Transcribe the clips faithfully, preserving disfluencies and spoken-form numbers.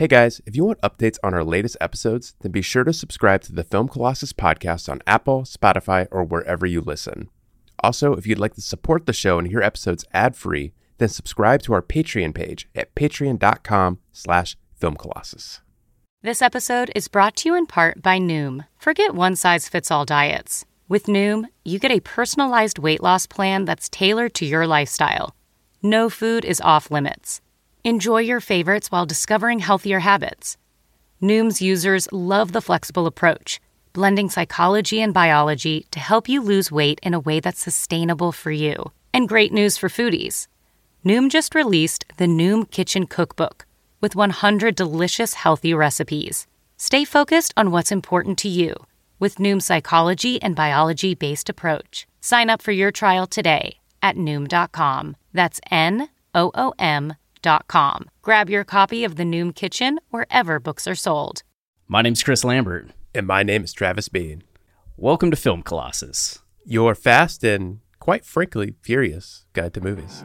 Hey guys, if you want updates on our latest episodes, then be sure to subscribe to the Film Colossus podcast on Apple, Spotify, or wherever you listen. Also, if you'd like to support the show and hear episodes ad-free, then subscribe to our Patreon page at patreon.com slash filmcolossus. This episode is brought to you in part by Noom. Forget one-size-fits-all diets. With Noom, you get a personalized weight loss plan that's tailored to your lifestyle. No food is off limits. Enjoy your favorites while discovering healthier habits. Noom's users love the flexible approach, blending psychology and biology to help you lose weight in a way that's sustainable for you. And great news for foodies. Noom just released the Noom Kitchen Cookbook with one hundred delicious, healthy recipes. Stay focused on what's important to you with Noom's psychology and biology-based approach. Sign up for your trial today at noom dot com. That's N O O M dot com. Grab your copy of the Noom Kitchen wherever books are sold. My name's Chris Lambert. And my name is Travis Bean. Welcome to Film Colossus, your fast and, quite frankly, furious guide to movies.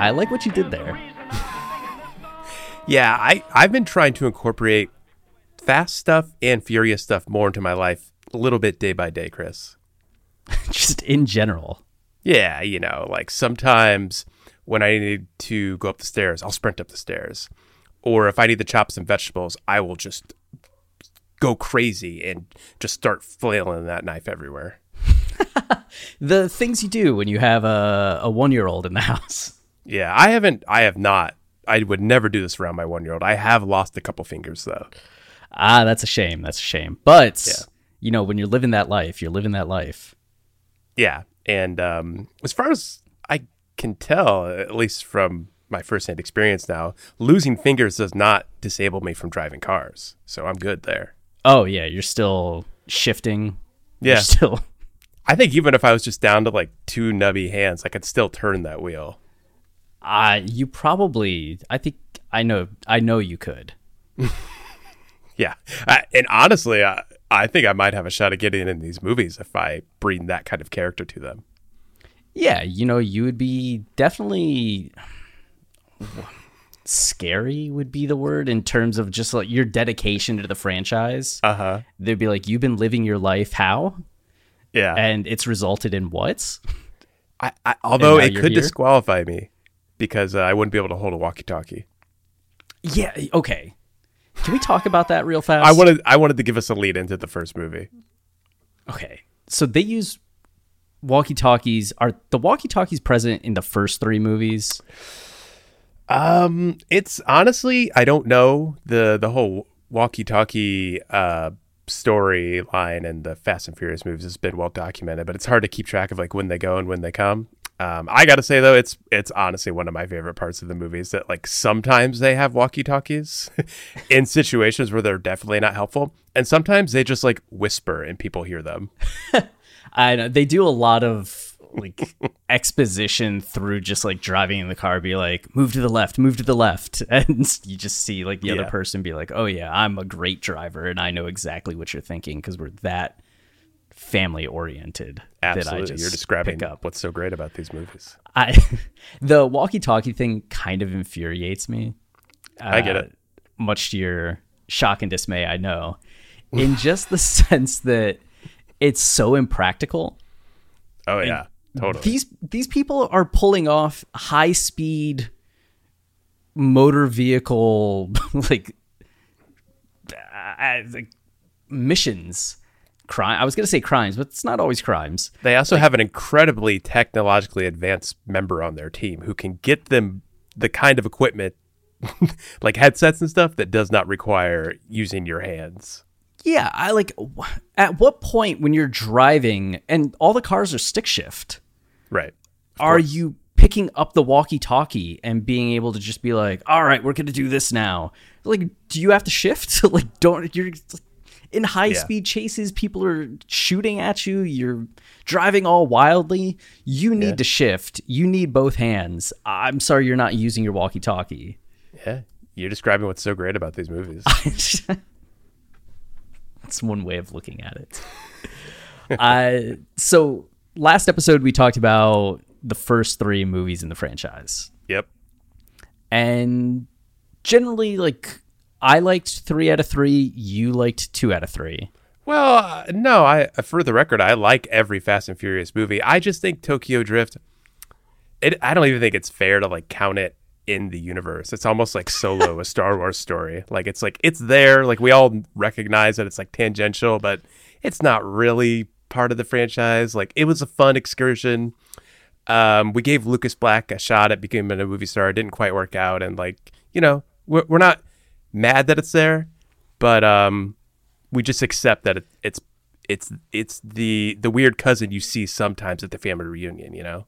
I like what you did there. Yeah, I, I've been trying to incorporate fast stuff and furious stuff more into my life a little bit day by day, Chris. Just in general. Yeah, you know, like sometimes when I need to go up the stairs, I'll sprint up the stairs. Or if I need to chop some vegetables, I will just go crazy and just start flailing that knife everywhere. The things you do when you have a, a one-year-old in the house. Yeah, I haven't, I have not, I would never do this around my one-year-old. I have lost a couple fingers, though. Ah, that's a shame, that's a shame. But, yeah. You know, when you're living that life, you're living that life. Yeah, and um, as far as I can tell, at least from my firsthand experience now, losing fingers does not disable me from driving cars, so I'm good there. Oh, yeah, you're still shifting. Yeah. You're still... I think even if I was just down to, like, two nubby hands, I could still turn that wheel. Uh, you probably, I think, I know, I know you could. Yeah. I, and honestly, I, I think I might have a shot at getting in these movies if I bring that kind of character to them. Yeah. You know, you would be definitely scary would be the word in terms of just like your dedication to the franchise. Uh-huh. They'd be like, you've been living your life. How? Yeah. And it's resulted in what? I, I, although it could here? disqualify me. Because uh, I wouldn't be able to hold a walkie-talkie. Yeah, okay. Can we talk about that real fast? I wanted I wanted to give us a lead into the first movie. Okay. So they use walkie-talkies. Are the walkie-talkies present in the first three movies? Um, it's honestly, I don't know the, the whole walkie-talkie uh, storyline in the Fast and Furious movies has been well documented, but it's hard to keep track of like when they go and when they come. Um, I gotta say though, it's it's honestly one of my favorite parts of the movies that like sometimes they have walkie-talkies in situations where they're definitely not helpful, and sometimes they just like whisper and people hear them. I know they do a lot of like exposition through just like driving in the car, be like, move to the left, move to the left, and you just see like the yeah. other person be like, oh yeah, I'm a great driver and I know exactly what you're thinking because we're that family oriented. Absolutely. That I just You're describing up. What's so great about these movies. I, the walkie-talkie thing kind of infuriates me. Uh, I get it. Much to your shock and dismay, I know. In just the sense that it's so impractical. Oh yeah, and totally. These these people are pulling off high speed motor vehicle like, uh, like missions. Crime. I was going to say crimes, but it's not always crimes. They also like, have an incredibly technologically advanced member on their team who can get them the kind of equipment, like headsets and stuff, that does not require using your hands. Yeah, I like. At what point when you're driving and all the cars are stick shift, right? Are course. you picking up the walkie-talkie and being able to just be like, "All right, we're going to do this now"? Like, do you have to shift? Like, don't you're. in high yeah. speed chases, people are shooting at you, you're driving all wildly. You need yeah. to shift. You need both hands. I'm sorry you're not using your walkie-talkie. Yeah. You're describing what's so great about these movies. That's one way of looking at it. uh, so last episode, we talked about the first three movies in the franchise. Yep. And generally, like, I liked three out of three. You liked two out of three. Well, uh, no, I for the record, I like every Fast and Furious movie. I just think Tokyo Drift, it, I don't even think it's fair to, like, count it in the universe. It's almost like Solo, a Star Wars story. Like, it's like, it's there. Like, we all recognize that it's, like, tangential, but it's not really part of the franchise. Like, it was a fun excursion. Um, we gave Lucas Black a shot at becoming a movie star. It didn't quite work out. And, like, you know, we're, we're not mad that it's there, but um, we just accept that it, it's it's it's the the weird cousin you see sometimes at the family reunion, you know?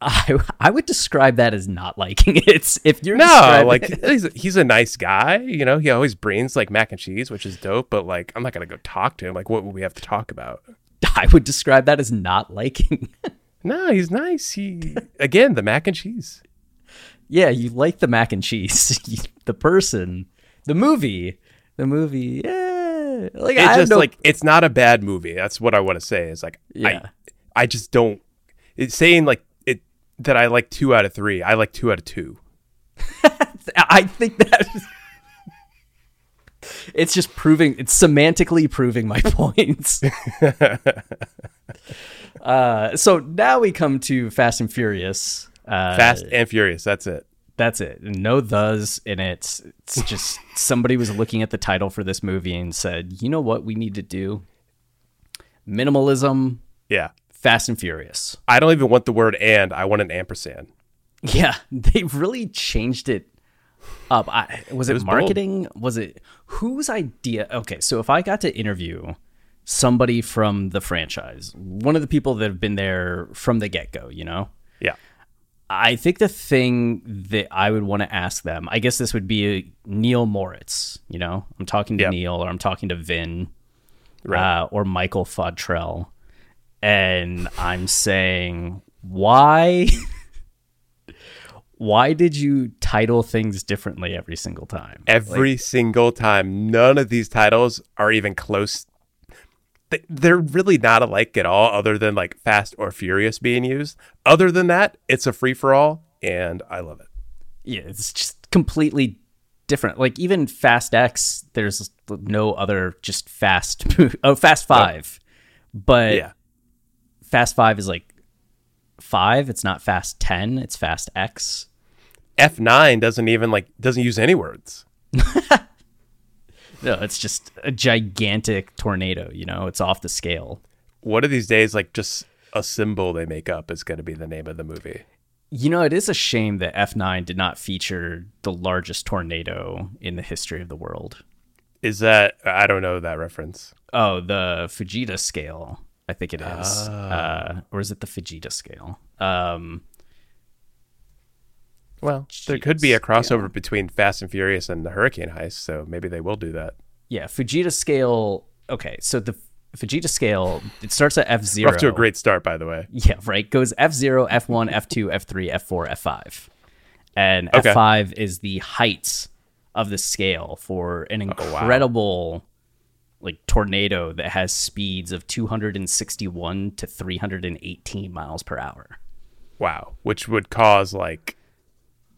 I I would describe that as not liking it. If you're no, like he's a, he's a nice guy, you know. He always brings like mac and cheese, which is dope. But like, I'm not gonna go talk to him. Like, what would we have to talk about? I would describe that as not liking. No, he's nice. He again the mac and cheese. Yeah, you like the mac and cheese. The person, the movie, the movie. Yeah, like it's I just no... like it's not a bad movie. That's what I want to say. Is like yeah. I I just don't. It's saying like. That I like two out of three. I like two out of two. I think that it's just proving, it's semantically proving my points. uh, so now we come to Fast and Furious. Uh, Fast and Furious. That's it. That's it. No thes in it. It's just somebody was looking at the title for this movie and said, you know what we need to do? Minimalism. Yeah. Fast and Furious. I don't even want the word and. I want an ampersand. Yeah, they really changed it up. I, was it, it was marketing? Bold. Was it whose idea? Okay, so if I got to interview somebody from the franchise, one of the people that have been there from the get-go, you know? Yeah. I think the thing that I would want to ask them, I guess this would be Neil Moritz, you know? I'm talking to yep. Neil or I'm talking to Vin right. uh, or Michael Fodtrell. And I'm saying, why, why did you title things differently every single time? Every like, single time. None of these titles are even close. They're really not alike at all, other than like Fast or Furious being used. Other than that, it's a free for all. And I love it. Yeah, it's just completely different. Like even Fast X, there's no other just Fast. Oh, Fast Five. No. But yeah. Fast Five is like five. It's not Fast Ten. It's Fast X. F nine doesn't even like doesn't use any words. No, it's just a gigantic tornado. You know, it's off the scale. What are these days like? Just a symbol they make up is going to be the name of the movie. You know, it is a shame that F nine did not feature the largest tornado in the history of the world. Is that I don't know that reference. Oh, the Fujita scale. I think it is. Uh, uh, or is it the Fujita scale? Um, well, Fujita there could be a crossover scale. Between Fast and Furious and the Hurricane Heist, so maybe they will do that. Yeah, Fujita scale. Okay, so the Fujita scale, it starts at F zero. We're off to a great start, by the way. Yeah, right. Goes F zero, F one, F two, F three, F four, F five. And okay. F five is the height of the scale for an incredible... Oh, wow. like tornado that has speeds of two hundred sixty-one to three hundred eighteen miles per hour. Wow. Which would cause like,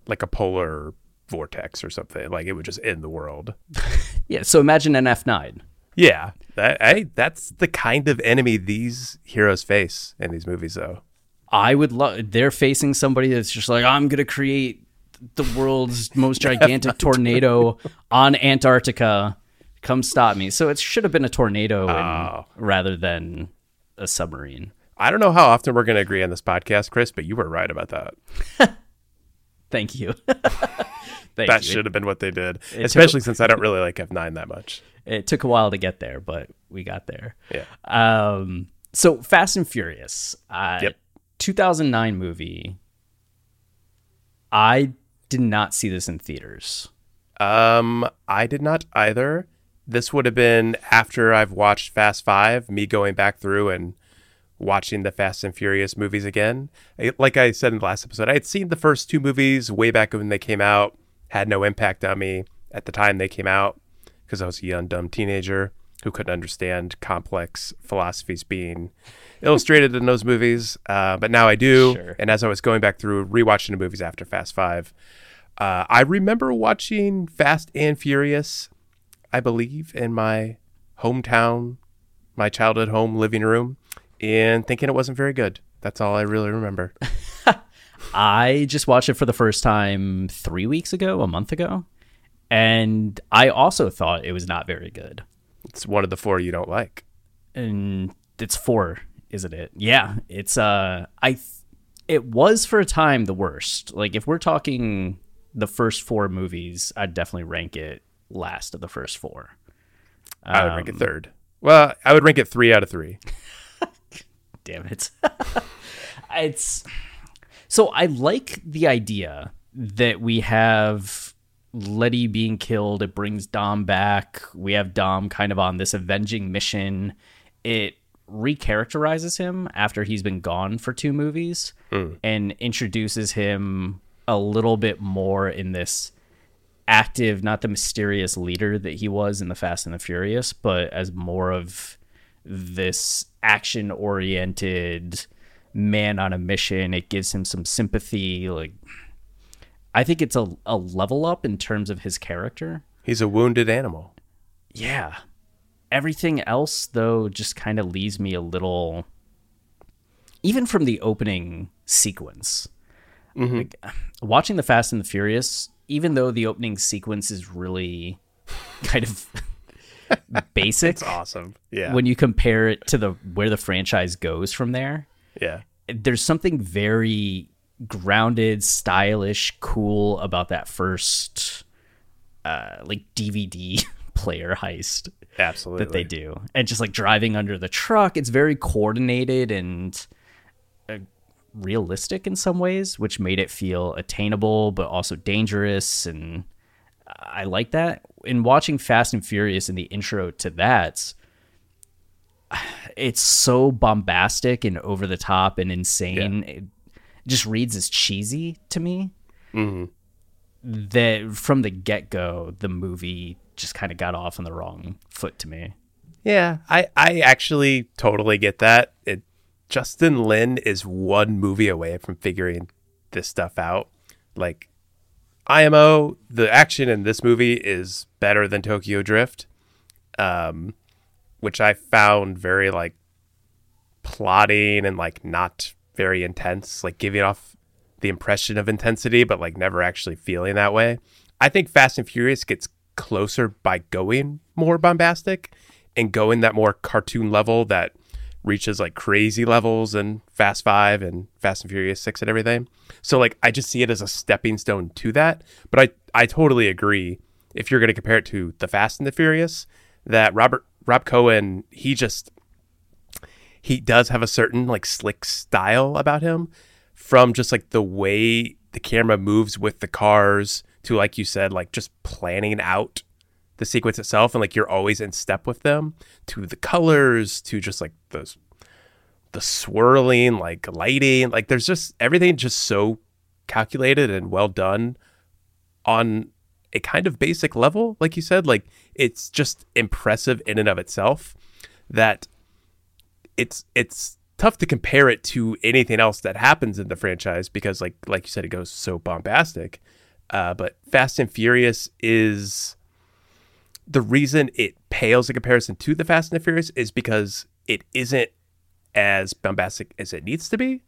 like a polar vortex or something. Like it would just end the world. Yeah. So imagine an F nine. Yeah. That, I, that's the kind of enemy these heroes face in these movies though. I would love, they're facing somebody that's just like, I'm going to create the world's most gigantic tornado on Antarctica. Come stop me. So it should have been a tornado oh. and, rather than a submarine. I don't know how often we're going to agree on this podcast, Chris, but you were right about that. Thank you. Thank that you. Should have been what they did, especially took, since I don't really like F nine that much. It took a while to get there, but we got there. Yeah. Um, so Fast and Furious, uh, yep. two thousand nine movie. I did not see this in theaters. Um, I did not either. This would have been after I've watched Fast Five, me going back through and watching the Fast and Furious movies again. Like I said in the last episode, I had seen the first two movies way back when they came out, had no impact on me at the time they came out because I was a young, dumb teenager who couldn't understand complex philosophies being illustrated in those movies. Uh, but now I do. Sure. And as I was going back through rewatching the movies after Fast Five, uh, I remember watching Fast and Furious, I believe, in my hometown, my childhood home living room, and thinking it wasn't very good. That's all I really remember. I just watched it for the first time three weeks ago, a month ago. And I also thought it was not very good. It's one of the four you don't like. And it's four, isn't it? Yeah. It's, uh, I, th- it was for a time the worst. Like, if we're talking the first four movies, I'd definitely rank it last of the first four. Um, I would rank it third. Well, I would rank it three out of three. Damn it. It's so I like the idea that we have Letty being killed. It brings Dom back. We have Dom kind of on this avenging mission. It recharacterizes him after he's been gone for two movies mm. and introduces him a little bit more in this active, not the mysterious leader that he was in the Fast and the Furious, but as more of this action-oriented man on a mission. It gives him some sympathy. Like, I think it's a, a level up in terms of his character. He's a wounded animal. Yeah. Everything else, though, just kind of leaves me a little... Even from the opening sequence. Mm-hmm. Like, watching the Fast and the Furious, even though the opening sequence is really kind of... basic. It's awesome. Yeah. When you compare it to the where the franchise goes from there. Yeah. There's something very grounded, stylish, cool about that first uh like D V D player heist. Absolutely. That they do. And just like driving under the truck, it's very coordinated and uh, realistic in some ways, which made it feel attainable but also dangerous, and I like that. In watching Fast and Furious in the intro to that, it's so bombastic and over the top and insane. Yeah. It just reads as cheesy to me. Mm-hmm. That from the get-go, the movie just kind of got off on the wrong foot to me. Yeah, I, I actually totally get that. It, Justin Lin is one movie away from figuring this stuff out. Like, I M O, the action in this movie is better than Tokyo Drift, um, which I found very like plotting and like not very intense, like giving off the impression of intensity, but like never actually feeling that way. I think Fast and Furious gets closer by going more bombastic and going that more cartoon level that reaches like crazy levels and Fast Five and Fast and Furious Six and everything. So like I just see it as a stepping stone to that. But I, I totally agree. If you're going to compare it to the Fast and the Furious, that Robert Rob Cohen, he just he does have a certain like slick style about him, from just like the way the camera moves with the cars to, like you said, like just planning out the sequence itself, and like you're always in step with them, to the colors, to just like those the swirling like lighting. Like there's just everything just so calculated and well done on a kind of basic level, like you said. Like it's just impressive in and of itself that it's it's tough to compare it to anything else that happens in the franchise, because like like you said, it goes so bombastic. Uh but Fast and Furious is the reason it pales in comparison to the Fast and the Furious is because it isn't as bombastic as it needs to be.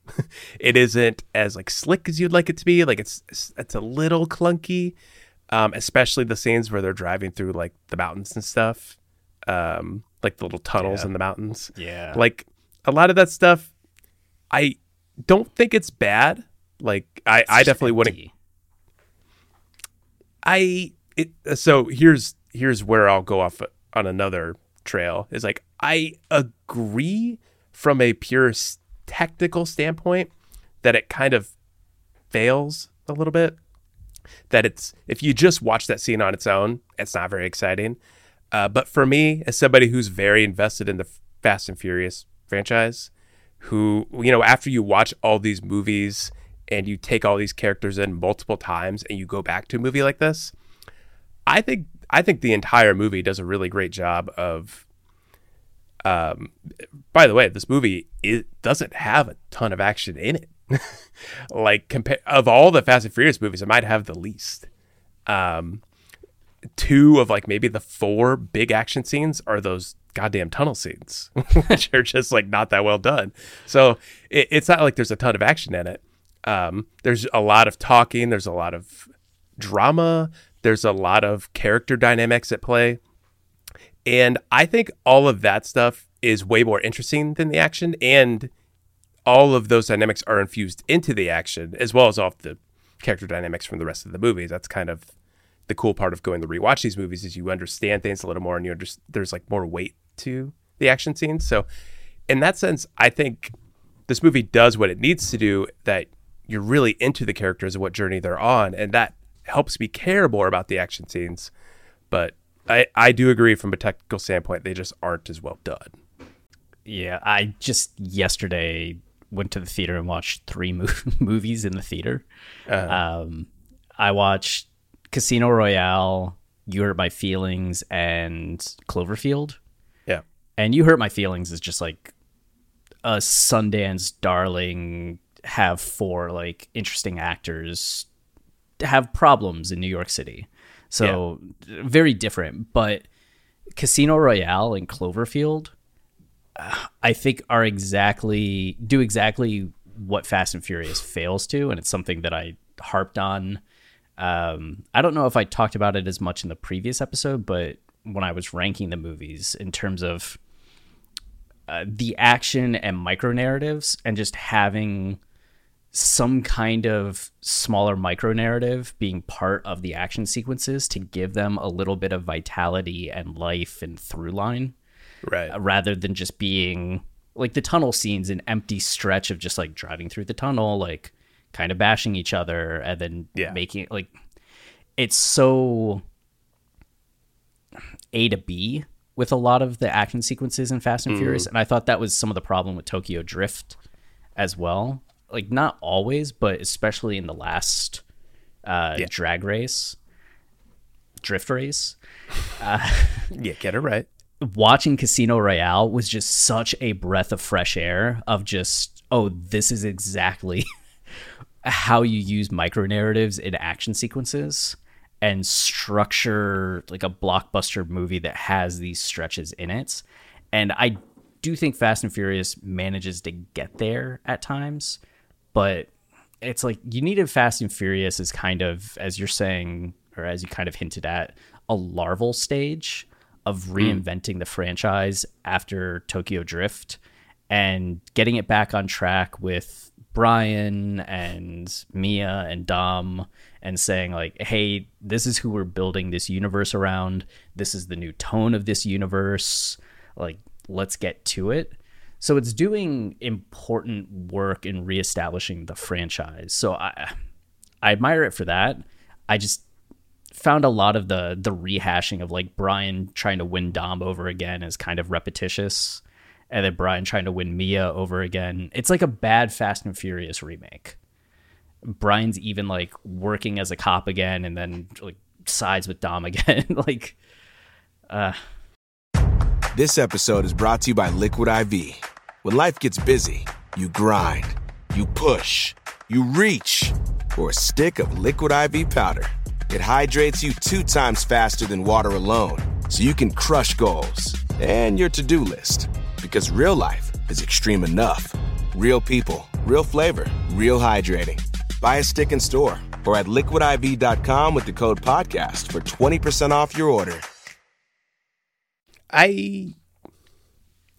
It isn't as like slick as you'd like it to be. Like it's it's a little clunky, um, especially the scenes where they're driving through like the mountains and stuff, um, like the little tunnels yeah. in the mountains. Yeah, like a lot of that stuff. I don't think it's bad. Like I, it's I definitely wouldn't. I it so here's. here's where I'll go off on another trail, is like, I agree from a pure technical standpoint that it kind of fails a little bit, that it's, if you just watch that scene on its own, it's not very exciting. Uh, but for me, as somebody who's very invested in the Fast and Furious franchise, who, you know, after you watch all these movies and you take all these characters in multiple times and you go back to a movie like this, I think I think the entire movie does a really great job of. Um, by the way, this movie, it doesn't have a ton of action in it. Like, compa- of all the Fast and Furious movies, it might have the least. Um, two of like maybe the four big action scenes are those goddamn tunnel scenes, which are just like not that well done. So it, it's not like there's a ton of action in it. Um, there's a lot of talking. There's a lot of drama. There's a lot of character dynamics at play. And I think all of that stuff is way more interesting than the action. And all of those dynamics are infused into the action, as well as off the character dynamics from the rest of the movies. That's kind of the cool part of going to rewatch these movies, is you understand things a little more, and you under- there's like more weight to the action scenes. So in that sense, I think this movie does what it needs to do, that you're really into the characters and what journey they're on. And that helps me care more about the action scenes. But I, I do agree, from a technical standpoint, they just aren't as well done. Yeah, I just yesterday went to the theater and watched three mo- movies in the theater. Uh-huh. Um, I watched Casino Royale, You Hurt My Feelings, and Cloverfield. Yeah. And You Hurt My Feelings is just like a Sundance darling, have four like interesting actors have problems in New York City. So yeah. Very different, but Casino Royale and Cloverfield, uh, I think are exactly do exactly what Fast and Furious fails to. And it's something that I harped on. Um, I don't know if I talked about it as much in the previous episode, but when I was ranking the movies in terms of uh, the action and micro narratives, and just having some kind of smaller micro narrative being part of the action sequences to give them a little bit of vitality and life and through line, right? Uh, rather than just being like the tunnel scenes, an empty stretch of just like driving through the tunnel, like kind of bashing each other, and then yeah. making like, it's so A to B with a lot of the action sequences in Fast and mm. Furious. And I thought that was some of the problem with Tokyo Drift as well. Like, not always, but especially in the last uh, yeah. drag race, drift race. Uh, yeah, get it right. Watching Casino Royale was just such a breath of fresh air of just, oh, this is exactly how you use micro narratives in action sequences and structure like a blockbuster movie that has these stretches in it. And I do think Fast and Furious manages to get there at times. But it's like you needed Fast and Furious as kind of, as you're saying, or as you kind of hinted at, a larval stage of reinventing mm. the franchise after Tokyo Drift and getting it back on track with Brian and Mia and Dom, and saying like, hey, this is who we're building this universe around. This is the new tone of this universe. Like, let's get to it. So it's doing important work in reestablishing the franchise. So I I admire it for that. I just found a lot of the the rehashing of like Brian trying to win Dom over again is kind of repetitious. And then Brian trying to win Mia over again. It's like a bad Fast and Furious remake. Brian's even like working as a cop again, and then like sides with Dom again. Like, uh. This episode is brought to you by Liquid I V. When life gets busy, you grind, you push, you reach for a stick of Liquid I V powder. It hydrates you two times faster than water alone, so you can crush goals and your to-do list. Because real life is extreme enough. Real people, real flavor, real hydrating. Buy a stick in store or at liquid I V dot com with the code podcast for twenty percent off your order. I...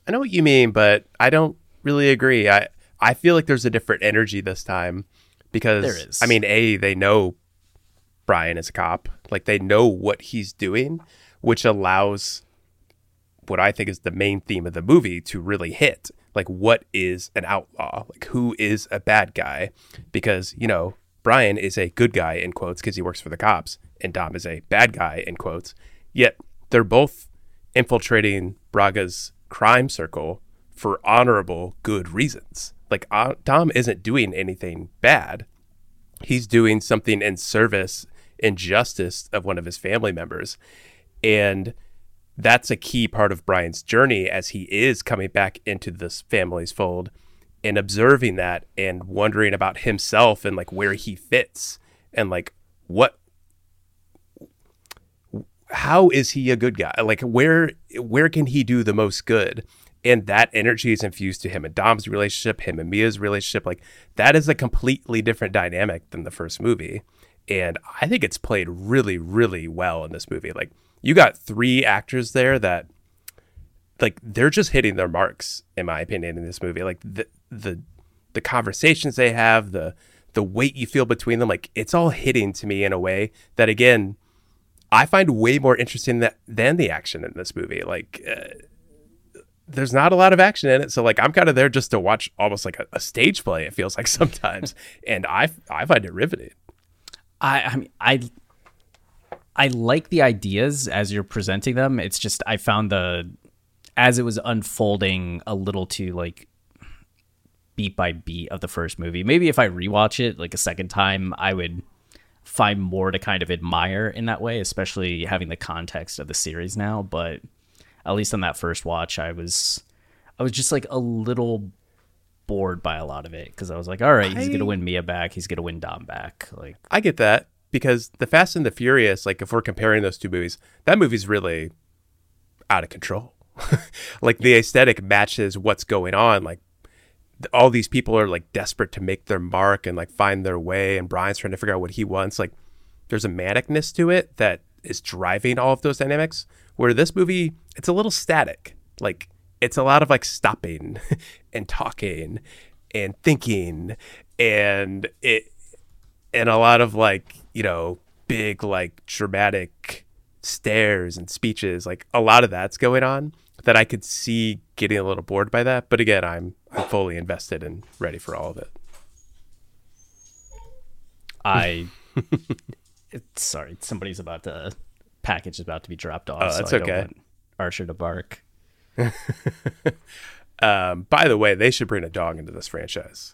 I know what you mean, but I don't really agree. I, I feel like there's a different energy this time because, there is. I mean, A, they know Brian is a cop. Like, they know what he's doing, which allows what I think is the main theme of the movie to really hit. Like, what is an outlaw? Like, who is a bad guy? Because, you know, Brian is a good guy, in quotes, because he works for the cops, and Dom is a bad guy, in quotes. Yet, they're both infiltrating Braga's crime circle for honorable good reasons. Like, uh, Dom isn't doing anything bad. He's doing something in service and justice of one of his family members. And that's a key part of Brian's journey as he is coming back into this family's fold and observing that and wondering about himself and like where he fits and like what, how is he a good guy? Like where, where can he do the most good? And that energy is infused to him and Dom's relationship, him and Mia's relationship. Like that is a completely different dynamic than the first movie. And I think it's played really, really well in this movie. Like you got three actors there that like, they're just hitting their marks in my opinion in this movie. Like the, the, the conversations they have, the, the weight you feel between them, like it's all hitting to me in a way that again, I find way more interesting that, than the action in this movie. Like, uh, there's not a lot of action in it. So like, I'm kind of there just to watch almost like a, a stage play. It feels like sometimes. And I, I find it riveting. I, I mean, I, I like the ideas as you're presenting them. It's just, I found the, as it was unfolding a little too like beat by beat of the first movie. Maybe if I rewatch it like a second time, I would find more to kind of admire in that way, especially having the context of the series now. But at least on that first watch, I was, I was just like a little bored by a lot of it because I was like, all right, I, he's gonna win Mia back, he's gonna win Dom back. Like, I get that because the Fast and the Furious, like if we're comparing those two movies, that movie's really out of control. Like the aesthetic matches what's going on. Like all these people are like desperate to make their mark and like find their way, and Brian's trying to figure out what he wants. Like there's a manicness to it that is driving all of those dynamics. Where this movie, it's a little static. Like it's a lot of like stopping and talking and thinking and it and a lot of like, you know, big like dramatic stares and speeches. Like a lot of that's going on that I could see getting a little bored by that. But again, I'm I'm fully invested and ready for all of it. I it's, sorry, somebody's about to package is about to be dropped off. Oh, that's so I okay. Don't want Archer to bark. um, by the way, they should bring a dog into this franchise.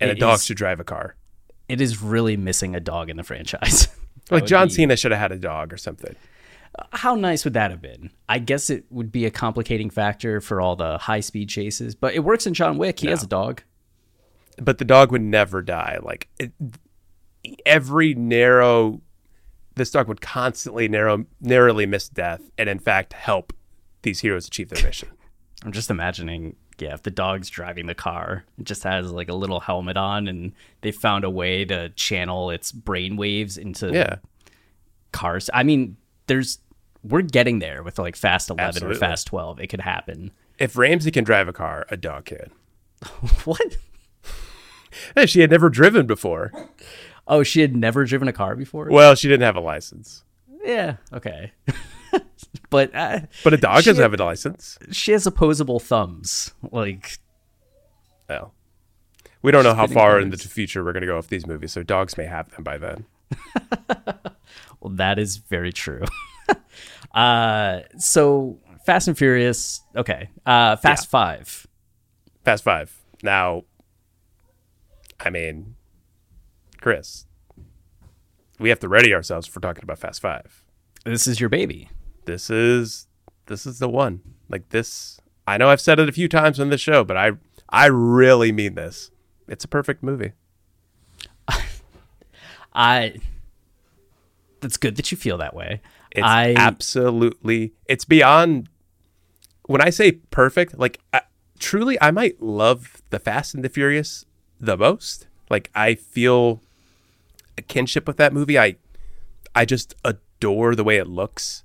And it a dog is, should drive a car. It is really missing a dog in the franchise. Like John be, Cena should have had a dog or something. How nice would that have been? I guess it would be a complicating factor for all the high-speed chases, but it works in John Wick. He no. has a dog. But the dog would never die. Like it, every narrow... This dog would constantly narrow, narrowly miss death and, in fact, help these heroes achieve their mission. I'm just imagining, yeah, if the dog's driving the car, it just has, like, a little helmet on, and they found a way to channel its brain waves into yeah. cars. I mean, there's we're getting there with, like, Fast eleven Absolutely. Or Fast twelve. It could happen. If Ramsey can drive a car, a dog can. What? She had never driven before. Oh, she had never driven a car before? Well, she didn't have a license. Yeah, okay. but uh, but a dog doesn't had, have a license. She has opposable thumbs. Like, well, we don't know how far cars. in the future we're going to go with these movies, so dogs may have them by then. Well, that is very true. uh, so, Fast and Furious, okay. Uh, Fast yeah. Five. Fast Five. Now, I mean... Chris, we have to ready ourselves for talking about Fast Five. This is your baby. This is this is the one. Like this, I know I've said it a few times on this show, but I I really mean this. It's a perfect movie. I. That's good that you feel that way. It's I absolutely. It's beyond. When I say perfect, like I, truly, I might love the Fast and the Furious the most. Like I feel a kinship with that movie. I, I just adore the way it looks,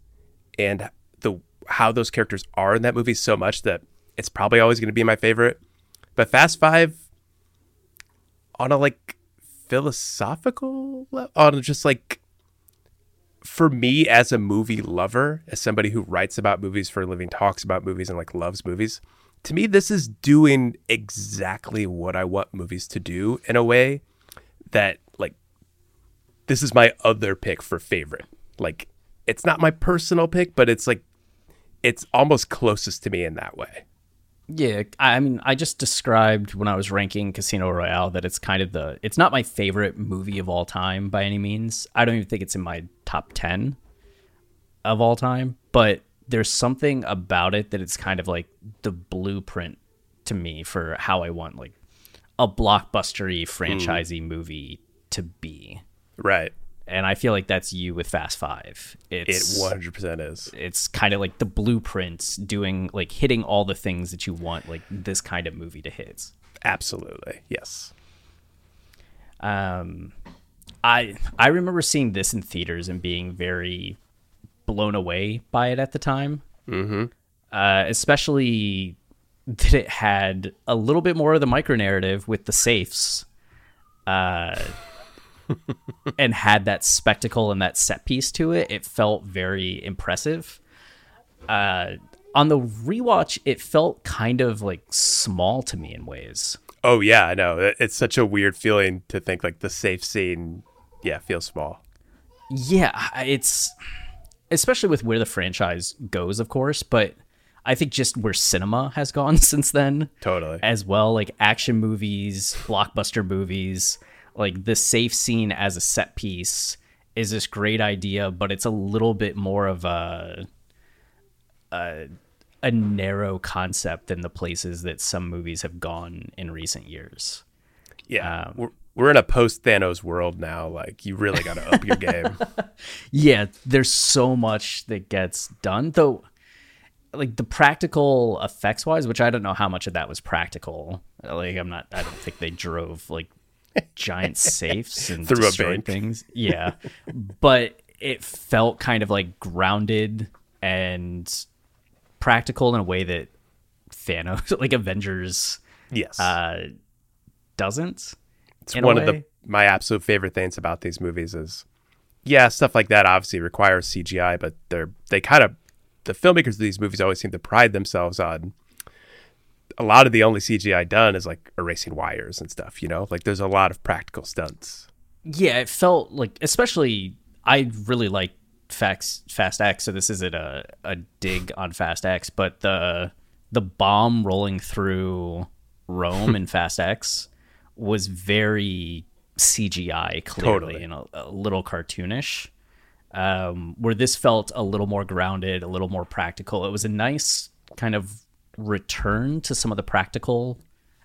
and the how those characters are in that movie so much that it's probably always going to be my favorite. But Fast Five, on a like philosophical level, on just like for me as a movie lover, as somebody who writes about movies for a living, talks about movies, and like loves movies. To me, this is doing exactly what I want movies to do in a way that, like, this is my other pick for favorite. Like, it's not my personal pick, but it's like, it's almost closest to me in that way. Yeah, I mean, I just described when I was ranking Casino Royale that it's kind of the, it's not my favorite movie of all time by any means. I don't even think it's in my top ten of all time, but there's something about it that it's kind of like the blueprint to me for how I want like a blockbustery franchisey mm. movie to be. Right. And I feel like that's you with Fast Five. It's, it one hundred percent is. It's kind of like the blueprints doing, like hitting all the things that you want, like this kind of movie to hit. Absolutely. Yes. Um, I I remember seeing this in theaters and being very blown away by it at the time. Mm-hmm. Uh, especially that it had a little bit more of the micro narrative with the safes. Uh and had that spectacle and that set piece to it. It felt very impressive. Uh, on the rewatch, it felt kind of like small to me in ways. Oh yeah, I know. It's such a weird feeling to think like the safe scene, yeah, feels small. Yeah, it's especially with where the franchise goes, of course, but I think just where cinema has gone since then. Totally. As well, like action movies, blockbuster movies, like the safe scene as a set piece is this great idea, but it's a little bit more of a, a a narrow concept than the places that some movies have gone in recent years. Yeah, um, we're we're in a post-Thanos world now. Like, you really got to up your game. Yeah, there's so much that gets done, though. Like the practical effects wise, which I don't know how much of that was practical. Like, I'm not. I don't think they drove like giant safes and through destroyed things. Yeah. But it felt kind of like grounded and practical in a way that Thanos, like Avengers, yes, uh, doesn't. It's one of the my absolute favorite things about these movies is, yeah, stuff like that obviously requires C G I, but they're they kind of the filmmakers of these movies always seem to pride themselves on. A lot of the only C G I done is like erasing wires and stuff, you know, like there's a lot of practical stunts. Yeah, it felt like, especially I really like Fast, Fast X, so this isn't a, a dig on Fast X, but the the bomb rolling through Rome in Fast X was very C G I clearly, totally. And a, a little cartoonish, um, where this felt a little more grounded, a little more practical. It was a nice kind of return to some of the practical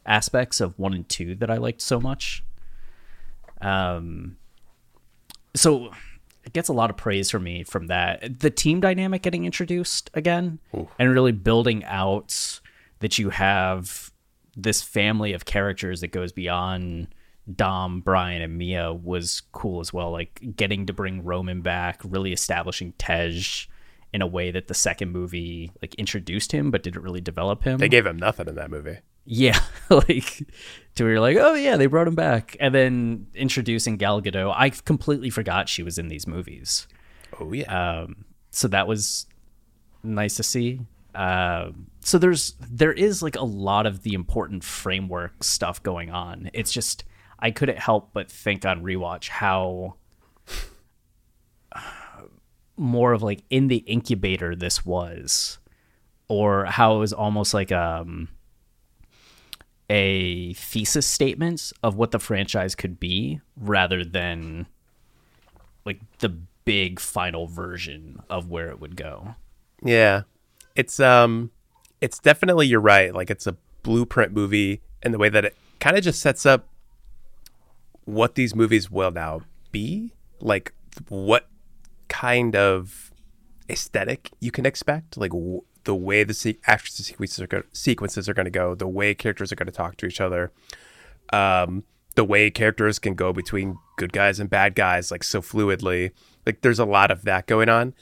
aspects of one and two that I liked so much. Um, so it gets a lot of praise from me from that. The team dynamic getting introduced again. Ooh. And really building out that you have this family of characters that goes beyond Dom, Brian, and Mia was cool as well. Like getting to bring Roman back, really establishing Tej in a way that the second movie like introduced him, but didn't really develop him. They gave him nothing in that movie. Yeah. Like to where you're like, oh yeah, they brought him back. And then introducing Gal Gadot. I completely forgot she was in these movies. Oh yeah. Um, so that was nice to see. Uh, so there's, there is like a lot of the important framework stuff going on. It's just, I couldn't help but think on rewatch how, more of like in the incubator this was, or how it was almost like um a thesis statement of what the franchise could be rather than like the big final version of where it would go. Yeah, it's um it's definitely, you're right, like it's a blueprint movie in the way that it kind of just sets up what these movies will now be, like what kind of aesthetic you can expect, like w- the way the se- action sequences are, go- sequences are going to go, the way characters are going to talk to each other, um, the way characters can go between good guys and bad guys, like so fluidly. Like there's a lot of that going on,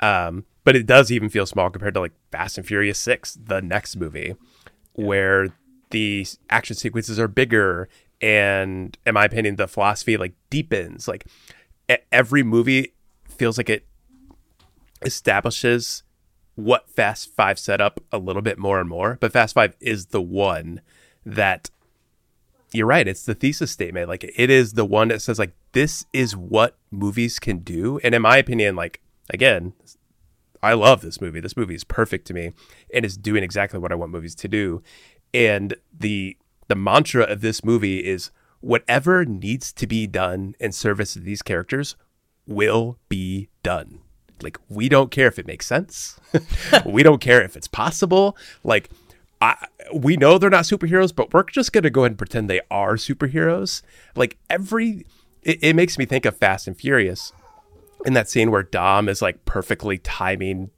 um, but it does even feel small compared to like Fast and Furious six, the next movie, yeah, where the action sequences are bigger and, in my opinion, the philosophy like deepens. Like e- every movie feels like it establishes what Fast Five set up a little bit more and more, but Fast Five is the one that, you're right, it's the thesis statement. Like it is the one that says like, this is what movies can do. And in my opinion, like again, I love this movie. This movie is perfect to me and is doing exactly what I want movies to do. And the the mantra of this movie is whatever needs to be done in service of these characters will be done. Like, we don't care if it makes sense. We don't care if it's possible. Like, I, we know they're not superheroes, but we're just going to go ahead and pretend they are superheroes. Like, every... It, it makes me think of Fast and Furious in that scene where Dom is, like, perfectly timing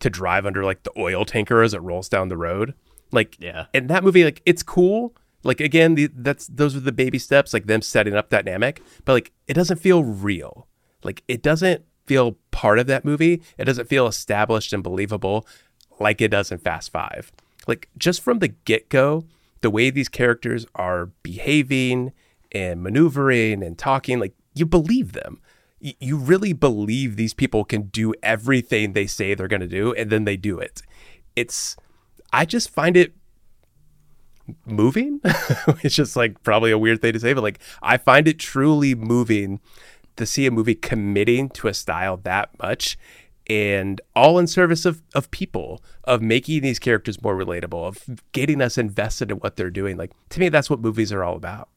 to drive under, like, the oil tanker as it rolls down the road. Like, yeah. In that movie, like, it's cool. Like, again, the, that's those are the baby steps, like, them setting up that dynamic. But, like, it doesn't feel real. Like, it doesn't feel part of that movie. It doesn't feel established and believable like it does in Fast Five. Like, just from the get-go, the way these characters are behaving and maneuvering and talking, like, you believe them. Y- you really believe these people can do everything they say they're going to do, and then they do it. It's, I just find it moving. It's just, like, probably a weird thing to say, but, like, I find it truly moving to see a movie committing to a style that much, and all in service of, of people, of making these characters more relatable, of getting us invested in what they're doing. Like, to me, that's what movies are all about.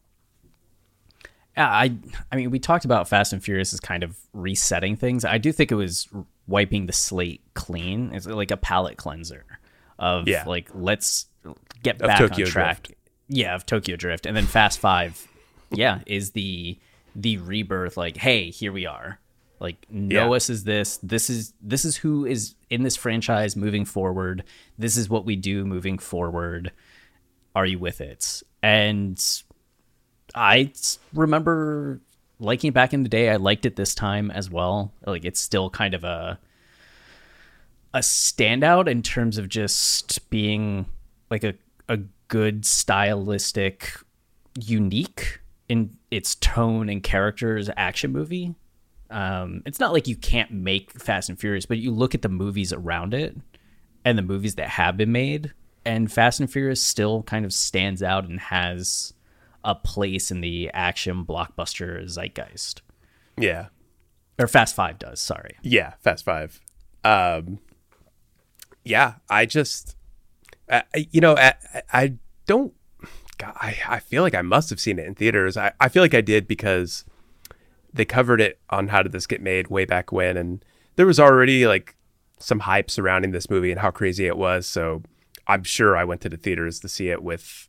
Yeah, I I mean, we talked about Fast and Furious as kind of resetting things. I do think it was wiping the slate clean. It's like a palate cleanser of, yeah. like, let's get of back Tokyo on track. Drift. Yeah, of Tokyo Drift. And then Fast Five, yeah, is the the rebirth, like, hey, here we are. Like, know yeah. us as this. This is this is who is in this franchise moving forward. This is what we do moving forward. Are you with it? And I remember liking it back in the day. I liked it this time as well. Like, it's still kind of a a standout in terms of just being like a a good stylistic, unique in its tone and characters action movie. Um, it's not like you can't make Fast and Furious, but you look at the movies around it and the movies that have been made, and Fast and Furious still kind of stands out and has a place in the action blockbuster zeitgeist. Yeah. Or Fast Five does, sorry. Yeah, Fast Five. Um, yeah, I just, I, you know, I, I don't, God, I, I feel like I must have seen it in theaters. I, I feel like I did because they covered it on How Did This Get Made way back when, and there was already, like, some hype surrounding this movie and how crazy it was. So I'm sure I went to the theaters to see it with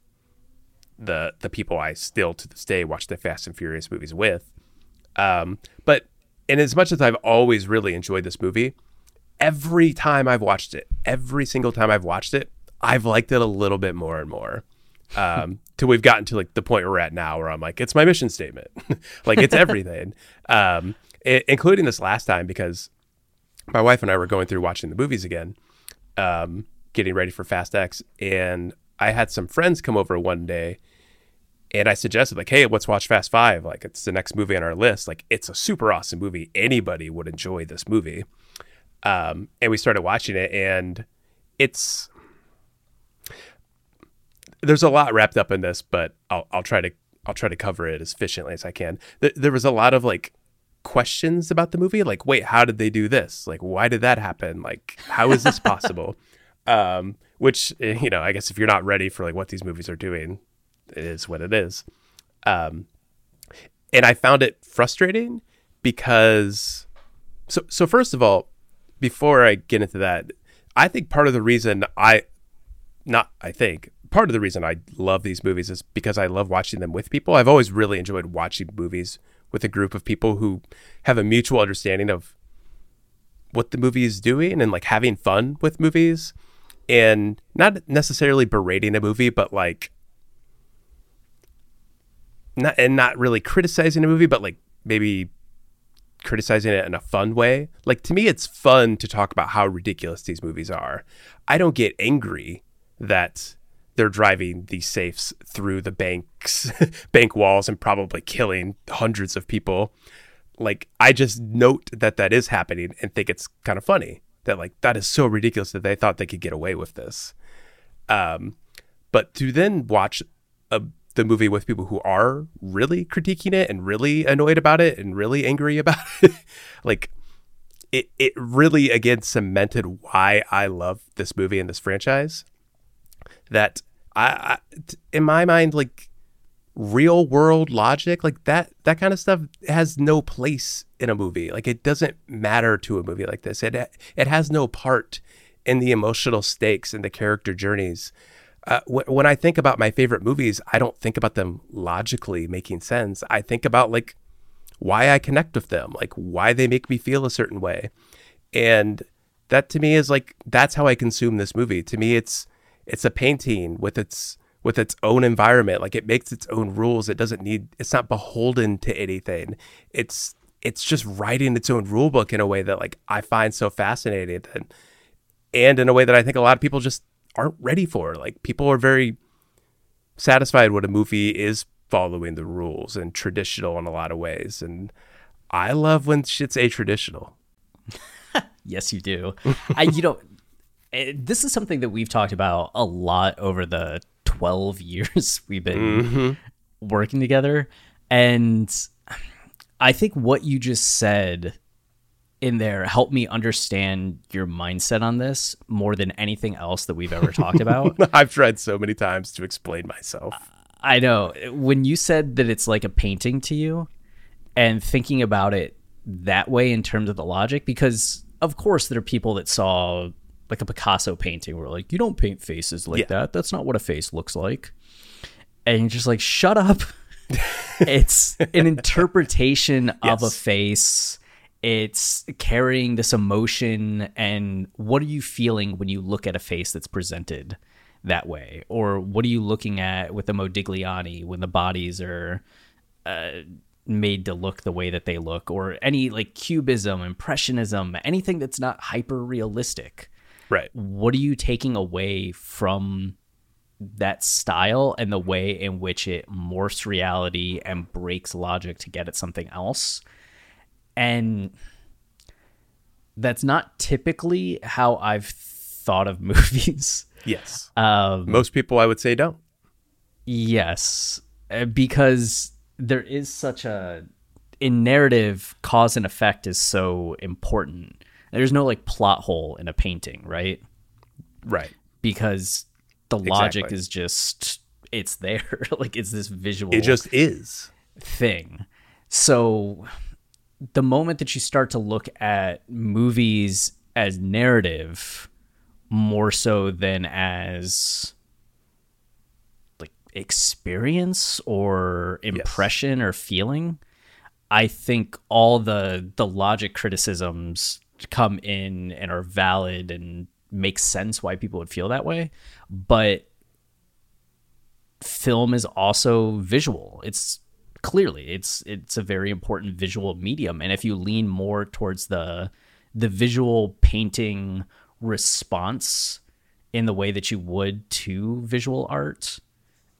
the the people I still to this day watch the Fast and Furious movies with. Um, but and as much as I've always really enjoyed this movie, every time I've watched it, every single time I've watched it, I've liked it a little bit more and more. um till we've gotten to, like, the point we're at now where I'm like, it's my mission statement. Like, it's everything. um it, including this last time, because my wife and I were going through watching the movies again, um getting ready for Fast X, and I had some friends come over one day, and I suggested, like, hey, let's watch Fast Five. Like, it's the next movie on our list. Like, it's a super awesome movie. Anybody would enjoy this movie. Um and we started watching it, and it's there's a lot wrapped up in this, but I'll I'll try to I'll try to cover it as efficiently as I can. There, there was a lot of, like, questions about the movie, like, wait, how did they do this? Like, why did that happen? Like, how is this possible? um, which, you know, I guess if you're not ready for, like, what these movies are doing, it is what it is. Um, and I found it frustrating because, so so first of all, before I get into that, I think part of the reason I not I think. Part of the reason I love these movies is because I love watching them with people. I've always really enjoyed watching movies with a group of people who have a mutual understanding of what the movie is doing and, like, having fun with movies and not necessarily berating a movie, but, like, not and not really criticizing a movie, but, like, maybe criticizing it in a fun way. Like, to me, it's fun to talk about how ridiculous these movies are. I don't get angry that they're driving these safes through the banks, bank walls, and probably killing hundreds of people. Like, I just note that that is happening and think it's kind of funny that, like, that is so ridiculous that they thought they could get away with this. Um, but to then watch a, the movie with people who are really critiquing it and really annoyed about it and really angry about it, like, it it really, again, cemented why I love this movie and this franchise. That I, I in my mind, like, real world logic, like that that kind of stuff has no place in a movie. Like, it doesn't matter to a movie like this. It it has no part in the emotional stakes and the character journeys. Uh, wh- when I think about my favorite movies, I don't think about them logically making sense. I think about, like, why I connect with them, like why they make me feel a certain way. And that, to me, is like, that's how I consume this movie. To me, it's it's a painting with its with its own environment. Like, it makes its own rules. It doesn't need, it's not beholden to anything. It's, it's just writing its own rule book in a way that, like, I find so fascinating. And, and in a way that I think a lot of people just aren't ready for. Like, people are very satisfied when a movie is following the rules and traditional in a lot of ways. And I love when shit's a-traditional. Yes, you do. I, you know, it, this is something that we've talked about a lot over the twelve years we've been mm-hmm. working together. And I think what you just said in there helped me understand your mindset on this more than anything else that we've ever talked about. I've tried so many times to explain myself. I know. When you said that it's like a painting to you, and thinking about it that way in terms of the logic, because of course there are people that saw like a Picasso painting where, like, you don't paint faces like yeah. that. That's not what a face looks like. And you're just like, shut up. It's an interpretation yes. of a face. It's carrying this emotion. And what are you feeling when you look at a face that's presented that way? Or what are you looking at with the Modigliani when the bodies are uh, made to look the way that they look? Or any, like, cubism, impressionism, anything that's not hyper realistic. Right. What are you taking away from that style and the way in which it morphs reality and breaks logic to get at something else? And that's not typically how I've thought of movies. Yes. Um, Most people, I would say, don't. Yes. Because there is such a... In narrative, cause and effect is so important. There's no, like, plot hole in a painting, right? Right. Because the logic exactly. is just, it's there. Like, it's this visual It just is. Thing. So the moment that you start to look at movies as narrative more so than as, like, experience or impression yes. or feeling, I think all the the logic criticisms come in and are valid and make sense why people would feel that way. But film is also visual. It's clearly it's it's a very important visual medium. And if you lean more towards the the visual painting response in the way that you would to visual art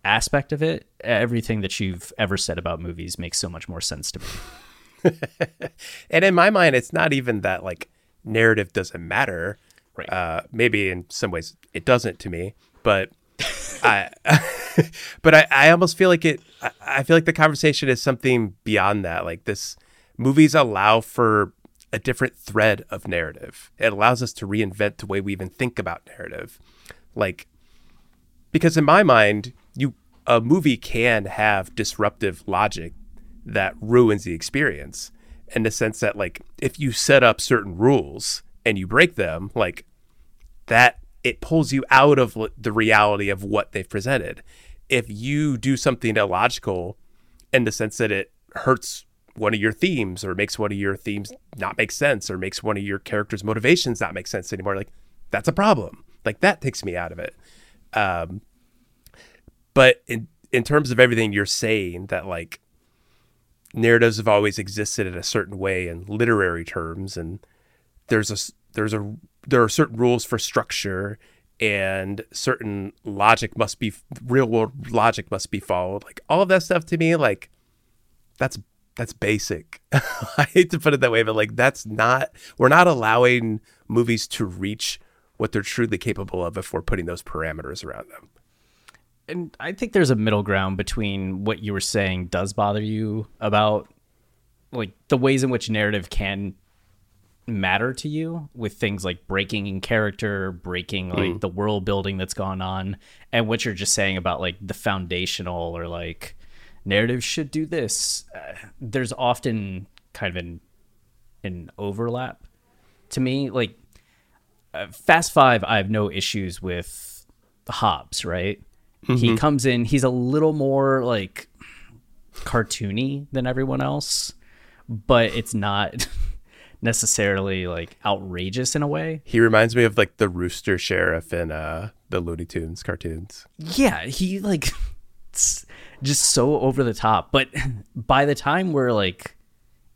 aspect of it, everything that you've ever said about movies makes so much more sense to me. And in my mind, it's not even that, like, narrative doesn't matter. Right. Uh, maybe in some ways it doesn't to me, but I, but I, I almost feel like it. I, I feel like the conversation is something beyond that. Like, this, movies allow for a different thread of narrative. It allows us to reinvent the way we even think about narrative, like, because in my mind, you a movie can have disruptive logic that ruins the experience, in the sense that, like, if you set up certain rules and you break them, like, that it pulls you out of the reality of what they've presented. If you do something illogical, in the sense that it hurts one of your themes, or makes one of your themes not make sense, or makes one of your characters' motivations not make sense anymore, like, that's a problem. Like, that takes me out of it. Um, but in, in terms of everything you're saying, that, like, narratives have always existed in a certain way in literary terms, and there's a there's a there are certain rules for structure, and certain logic must be real world logic must be followed. Like, all of that stuff, to me, like, that's that's basic. I hate to put it that way, but, like, that's not we're not allowing movies to reach what they're truly capable of if we're putting those parameters around them. And I think there's a middle ground between what you were saying does bother you about, like, the ways in which narrative can matter to you with things like breaking in character, breaking like mm. the world building that's gone on, and what you're just saying about like the foundational or like narrative should do this. Uh, there's often kind of an an overlap to me. Like uh, Fast Five, I have no issues with Hobbs, right? Mm-hmm. He comes in, he's a little more like cartoony than everyone else, but it's not necessarily like outrageous in a way. He reminds me of like the rooster sheriff in uh the Looney Tunes cartoons. Yeah, he like it's just so over the top. But by the time we're like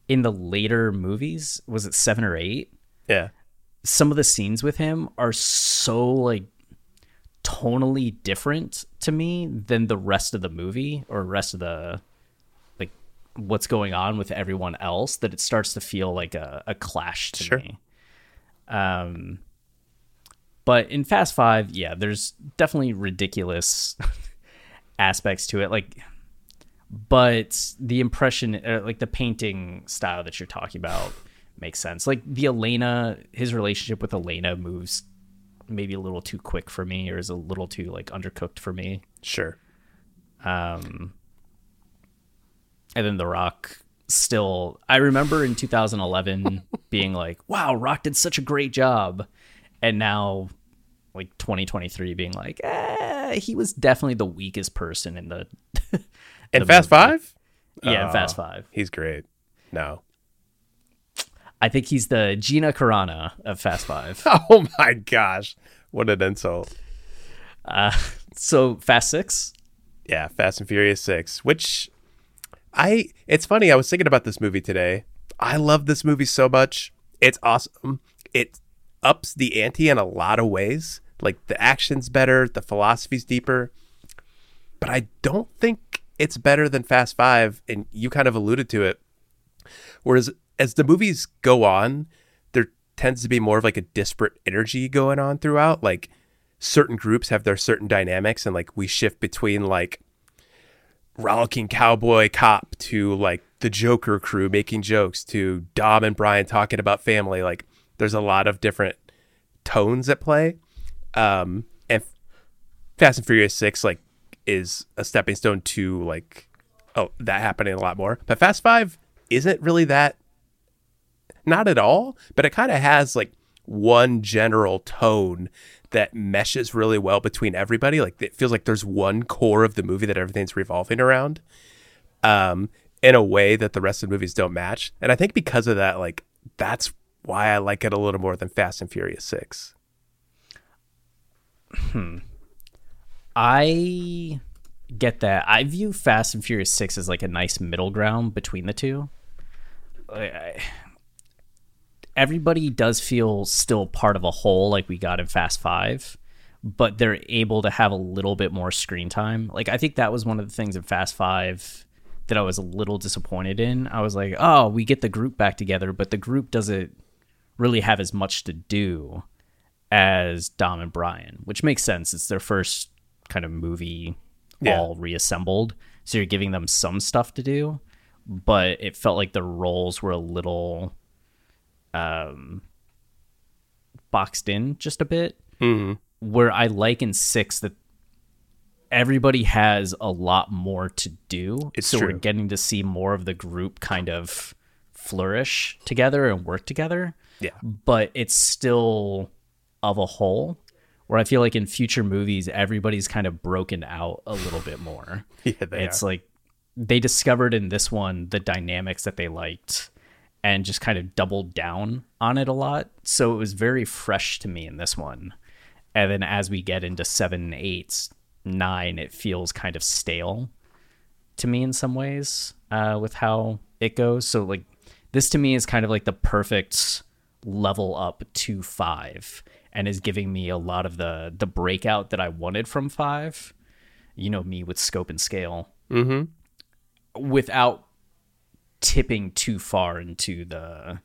in the later movies, was it seven or eight? Yeah. Some of the scenes with him are so like tonally different to me than the rest of the movie or rest of the like what's going on with everyone else, that it starts to feel like a, a clash to sure. me. Um, but in Fast Five, yeah, there's definitely ridiculous aspects to it. Like, but the impression, uh, like the painting style that you're talking about makes sense. Like the Elena, his relationship with Elena moves maybe a little too quick for me, or is a little too like undercooked for me. Sure. Um, and then The Rock still, I remember in two thousand eleven being like, wow, Rock did such a great job. And now like twenty twenty-three being like, eh, he was definitely the weakest person in the, the in Fast movie. Five. Yeah. Oh, Fast Five. He's great. No. I think he's the Gina Carano of Fast Five. Oh my gosh. What an insult. Uh, so Fast Six? Yeah, Fast and Furious Six, which I, it's funny. I was thinking about this movie today. I love this movie so much. It's awesome. It ups the ante in a lot of ways. Like the action's better, the philosophy's deeper. But I don't think it's better than Fast Five. And you kind of alluded to it. Whereas as the movies go on, there tends to be more of like a disparate energy going on throughout. Like certain groups have their certain dynamics, and like we shift between like rollicking cowboy cop to like the Joker crew making jokes to Dom and Brian talking about family. Like there's a lot of different tones at play. Um, and Fast and Furious Six like is a stepping stone to like, oh, that happening a lot more. But Fast Five isn't really that. Not at all, but it kind of has like one general tone that meshes really well between everybody. Like it feels like there's one core of the movie that everything's revolving around, um, in a way that the rest of the movies don't match. And I think because of that, like that's why I like it a little more than Fast and Furious Six. Hmm. I get that. I view Fast and Furious Six as like a nice middle ground between the two. Like, I... everybody does feel still part of a whole like we got in Fast Five, but they're able to have a little bit more screen time. Like, I think that was one of the things in Fast Five that I was a little disappointed in. I was like, oh, we get the group back together, but the group doesn't really have as much to do as Dom and Brian, which makes sense. It's their first kind of movie yeah. all reassembled. So you're giving them some stuff to do, but it felt like the roles were a little... Um, boxed in just a bit, mm-hmm. where I like in Six that everybody has a lot more to do. It's so true. We're getting to see more of the group kind of flourish together and work together. Yeah. But it's still of a whole, where I feel like in future movies, everybody's kind of broken out a little bit more. Yeah, they It's are. Like they discovered in this one the dynamics that they liked and just kind of doubled down on it a lot. So it was very fresh to me in this one. And then as we get into seven, eight, nine, it feels kind of stale to me in some ways uh, with how it goes. So like this to me is kind of like the perfect level up to five, and is giving me a lot of the, the breakout that I wanted from five, you know, me with scope and scale, mm-hmm. without tipping too far into the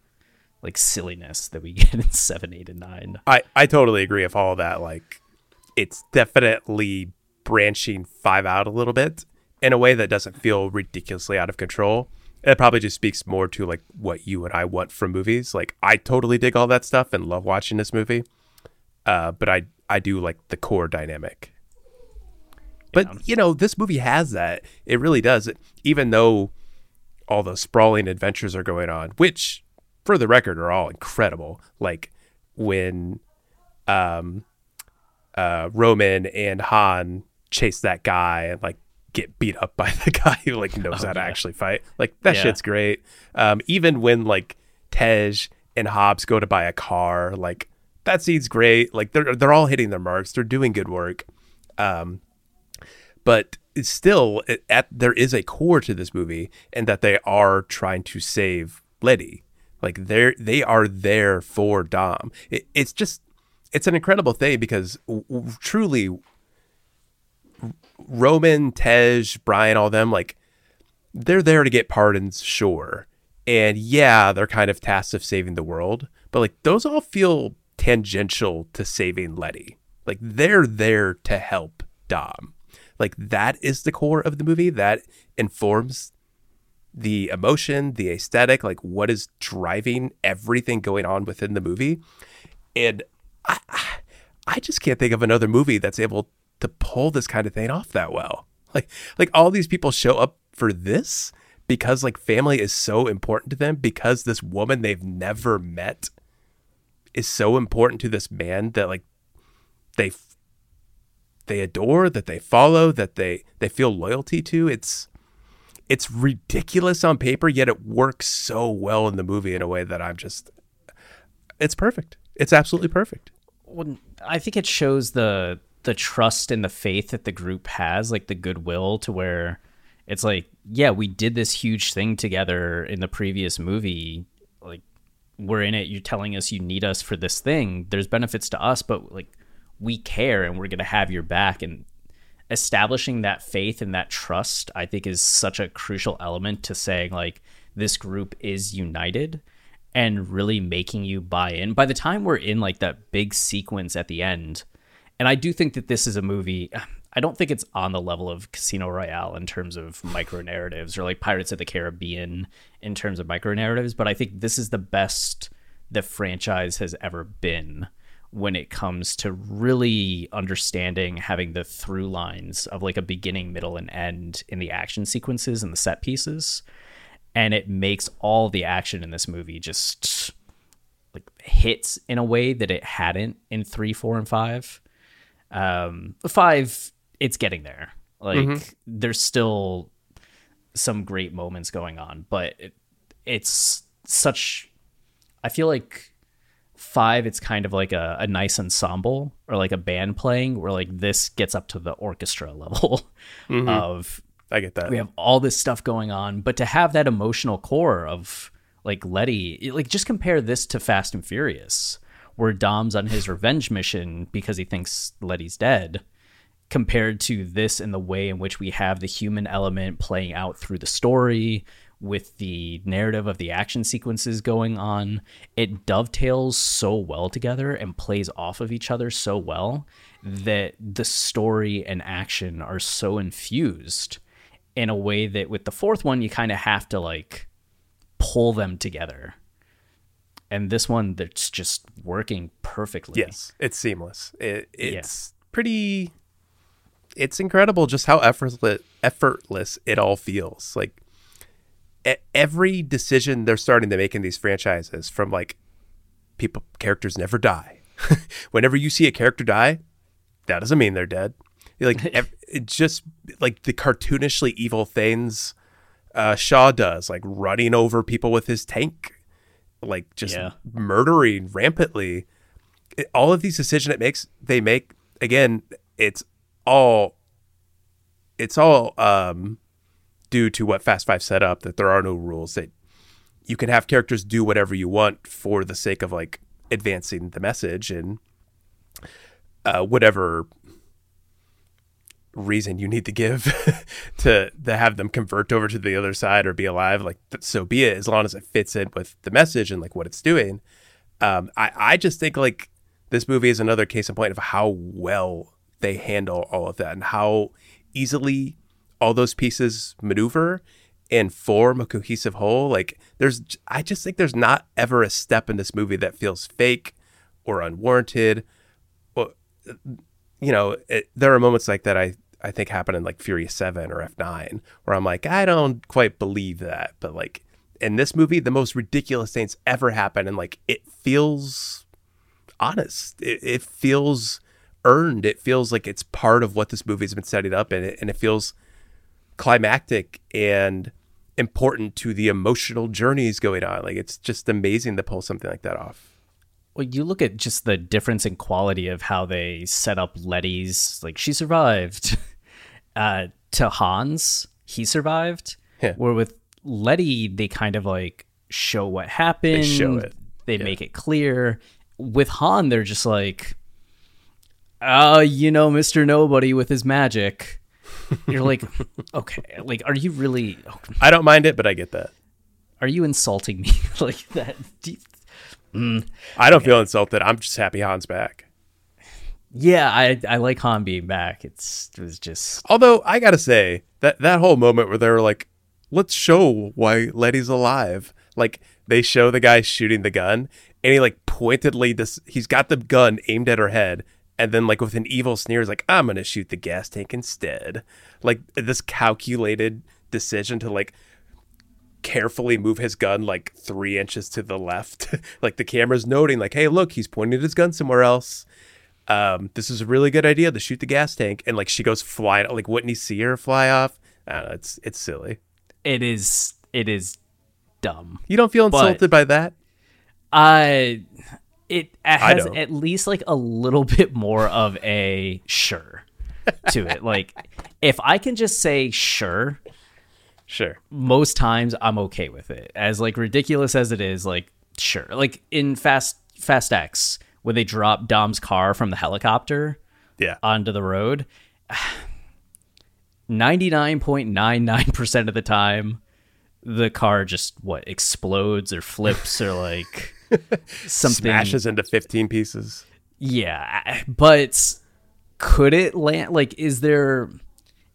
like silliness that we get in seven, eight, and nine. I, I totally agree with all that. Like it's definitely branching five out a little bit in a way that doesn't feel ridiculously out of control. It probably just speaks more to like what you and I want from movies. Like I totally dig all that stuff and love watching this movie. Uh, but I, I do like the core dynamic. But, yeah. you know, this movie has that. It really does. It, even though all the sprawling adventures are going on, which for the record are all incredible. Like when um, uh, Roman and Han chase that guy and like get beat up by the guy who like knows oh, how to yeah. actually fight. Like that yeah. shit's great. Um, even when like Tej and Hobbs go to buy a car, like that scene's great. Like they're, they're all hitting their marks. They're doing good work. Um, But it's still, it, at, there is a core to this movie, and that they are trying to save Letty. Like they're they are there for Dom. It, it's just, it's an incredible thing because w- w- truly, Roman, Tej, Brian, all them, like they're there to get pardons, sure, and yeah, they're kind of tasked of saving the world. But like those all feel tangential to saving Letty. Like they're there to help Dom. Like that is the core of the movie that informs the emotion, the aesthetic, like what is driving everything going on within the movie. And I, I just can't think of another movie that's able to pull this kind of thing off that well. Like, like all these people show up for this because like family is so important to them, because this woman they've never met is so important to this man that like they they adore, that they follow, that they they feel loyalty to. It's it's ridiculous on paper, yet it works so well in the movie in a way that I'm just, it's perfect. It's absolutely perfect. Well, I think it shows the the trust and the faith that the group has, like the goodwill, to where it's like, yeah, we did this huge thing together in the previous movie. Like we're in it. You're telling us you need us for this thing. There's benefits to us, but like, we care and we're going to have your back. And establishing that faith and that trust, I think, is such a crucial element to saying like this group is united and really making you buy in. By the time we're in like that big sequence at the end, and I do think that this is a movie, I don't think it's on the level of Casino Royale in terms of micro narratives, or like Pirates of the Caribbean in terms of micro narratives, but I think this is the best the franchise has ever been when it comes to really understanding, having the through lines of like a beginning, middle, and end in the action sequences and the set pieces. And it makes all the action in this movie just like hits in a way that it hadn't in three, four, and five. Um, five, it's getting there. Like mm-hmm. there's still some great moments going on, but it, it's such, I feel like five, it's kind of like a, a nice ensemble or like a band playing, where like this gets up to the orchestra level mm-hmm. of I get that. We have all this stuff going on, but to have that emotional core of like Letty, like just compare this to Fast and Furious, where Dom's on his revenge mission because he thinks Letty's dead, compared to this in the way in which we have the human element playing out through the story, with the narrative of the action sequences going on. It dovetails so well together and plays off of each other so well that the story and action are so infused in a way that with the fourth one, you kind of have to like pull them together. And this one, that's just working perfectly. Yes, it's seamless. It, it's yeah. pretty, it's incredible just how effortless, effortless it all feels. Like, every decision they're starting to make in these franchises, from like people, characters never die. Whenever you see a character die, that doesn't mean they're dead. Like ev- it's just like the cartoonishly evil things uh, Shaw does, like running over people with his tank, like just yeah. murdering rampantly. It, all of these decisions it makes, they make again. It's all. It's all. Um, due to what Fast Five set up, that there are no rules, that you can have characters do whatever you want for the sake of like advancing the message and uh, whatever reason you need to give to, to have them convert over to the other side or be alive. Like, so be it, as long as it fits in with the message and like what it's doing. Um, I, I just think like this movie is another case in point of how well they handle all of that and how easily all those pieces maneuver, and form a cohesive whole. Like there's, I just think there's not ever a step in this movie that feels fake or unwarranted. Well, you know, it, there are moments like that I, I think happen in like Furious seven or F nine where I'm like, I don't quite believe that. But like in this movie, the most ridiculous things ever happen. And like, it feels honest. It, it feels earned. It feels like it's part of what this movie has been setting up. And it, and it feels climactic and important to the emotional journeys going on. Like it's just amazing to pull something like that off. Well, you look at just the difference in quality of how they set up Letty's, like she survived, uh, to Han's, he survived. Yeah. Where with Letty, they kind of like show what happened. They show it. They yeah. make it clear. With Han, they're just like, oh, you know, Mister Nobody with his magic. You're like, okay, like, are you really? Okay. I don't mind it, but I get that. Are you insulting me like that? Do you... Mm. I don't okay. feel insulted. I'm just happy Han's back. Yeah, I I like Han being back. It's it was just. Although I gotta say that that whole moment where they were like, "Let's show why Letty's alive." Like they show the guy shooting the gun, and he like pointedly this. He's got the gun aimed at her head, and then like with an evil sneer, is like, "I'm gonna shoot the gas tank instead." Like this calculated decision to like. Carefully move his gun like three inches to the left. Like the camera's noting like, hey, look, he's pointing his gun somewhere else. Um, this is a really good idea to shoot the gas tank. And like she goes flying, like wouldn't he see her fly off? I don't know, it's it's silly. It is it is dumb. You don't feel insulted by that? I it has I at least like a little bit more of a sure to it. Like if I can just say sure. Sure. Most times I'm okay with it. As like ridiculous as it is, like sure. Like in Fast Fast X, when they drop Dom's car from the helicopter yeah. onto the road, ninety-nine point nine nine percent of the time, the car just what explodes or flips or like something smashes into fifteen pieces. Yeah, but could it land? Like, is there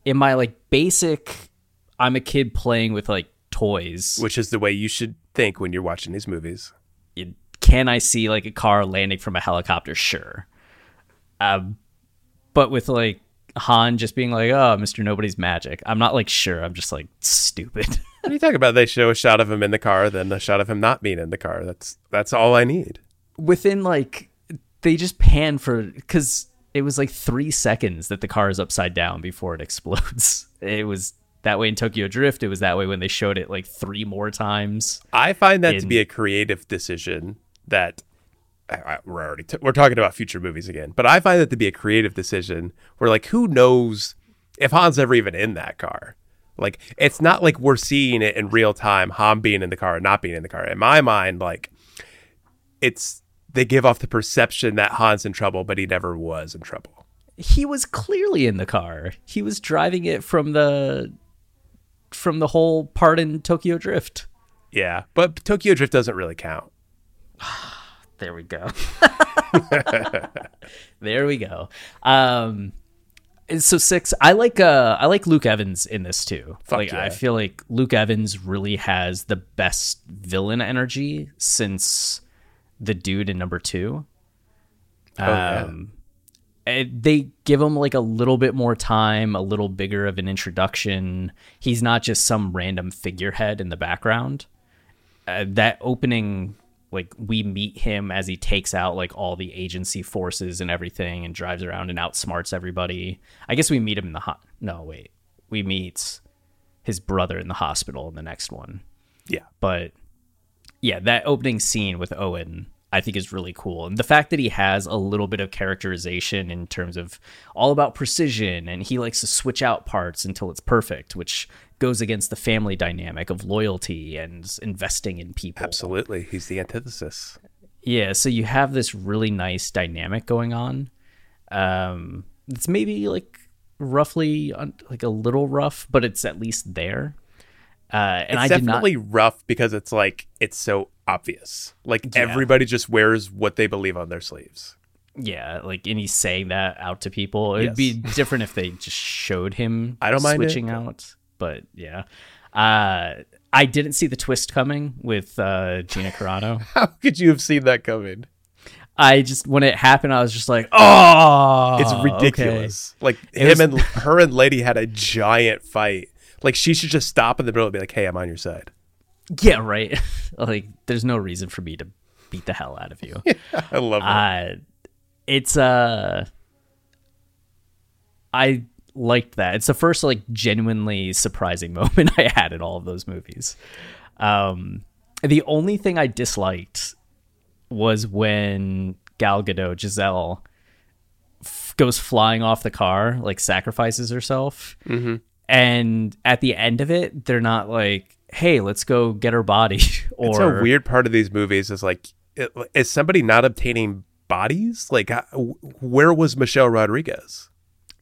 in my like basic? I'm a kid playing with like toys, which is the way you should think when you're watching these movies. It, can I see like a car landing from a helicopter? Sure. Um, but with like Han just being like, oh, Mister Nobody's magic. I'm not like, sure. I'm just like stupid. What are you talking about? They show a shot of him in the car, then a shot of him not being in the car. That's, that's all I need. Within like, they just pan for, cause it was like three seconds that the car is upside down before it explodes. It was, that way in Tokyo Drift, it was that way when they showed it like three more times. I find that in... to be a creative decision that uh, we're already t- we're talking about future movies again, but I find that to be a creative decision where like who knows if Han's ever even in that car. Like it's not like we're seeing it in real time, Han being in the car and not being in the car. In my mind, like it's they give off the perception that Han's in trouble, but he never was in trouble. He was clearly in the car. He was driving it from the. from the whole part in Tokyo Drift. Yeah, but Tokyo Drift doesn't really count. There we go. There we go. Um, so six, I like uh, I like Luke Evans in this too. Fuck like yeah. I feel like Luke Evans really has the best villain energy since the dude in number two. Oh, um, yeah. it, they give him like a little bit more time, a little bigger of an introduction. He's not just some random figurehead in the background. Uh, that opening, like we meet him as he takes out like all the agency forces and everything and drives around and outsmarts everybody. I guess we meet him in the ho- no, wait. We meet his brother in the hospital in the next one. Yeah. But yeah, that opening scene with Owen I think is really cool. And the fact that he has a little bit of characterization in terms of all about precision and he likes to switch out parts until it's perfect, which goes against the family dynamic of loyalty and investing in people. Absolutely. He's the antithesis. Yeah. So you have this really nice dynamic going on. Um, it's maybe like roughly like a little rough, but it's at least there. Uh, and it's I definitely not... rough because it's like it's so obvious. Like yeah. everybody just wears what they believe on their sleeves. Yeah, like and he's saying that out to people. It'd yes. be different if they just showed him I don't switching mind out. But yeah, Uh, I didn't see the twist coming with uh, Gina Carano. How could you have seen that coming? I just, when it happened, I was just like, oh, it's ridiculous. Okay. Like him was... and her and Letty had a giant fight. Like she should just stop in the middle and be like, hey, I'm on your side. Yeah, right. Like there's no reason for me to beat the hell out of you. Yeah, I love it. Uh, it's, uh, I liked that. It's the first like genuinely surprising moment I had in all of those movies. Um, the only thing I disliked was when Gal Gadot, Giselle, f- goes flying off the car, like sacrifices herself. Mm-hmm. And at the end of it, they're not like, hey, let's go get her body. Or it's a weird part of these movies is like, it, is somebody not obtaining bodies? Like, where was Michelle Rodriguez?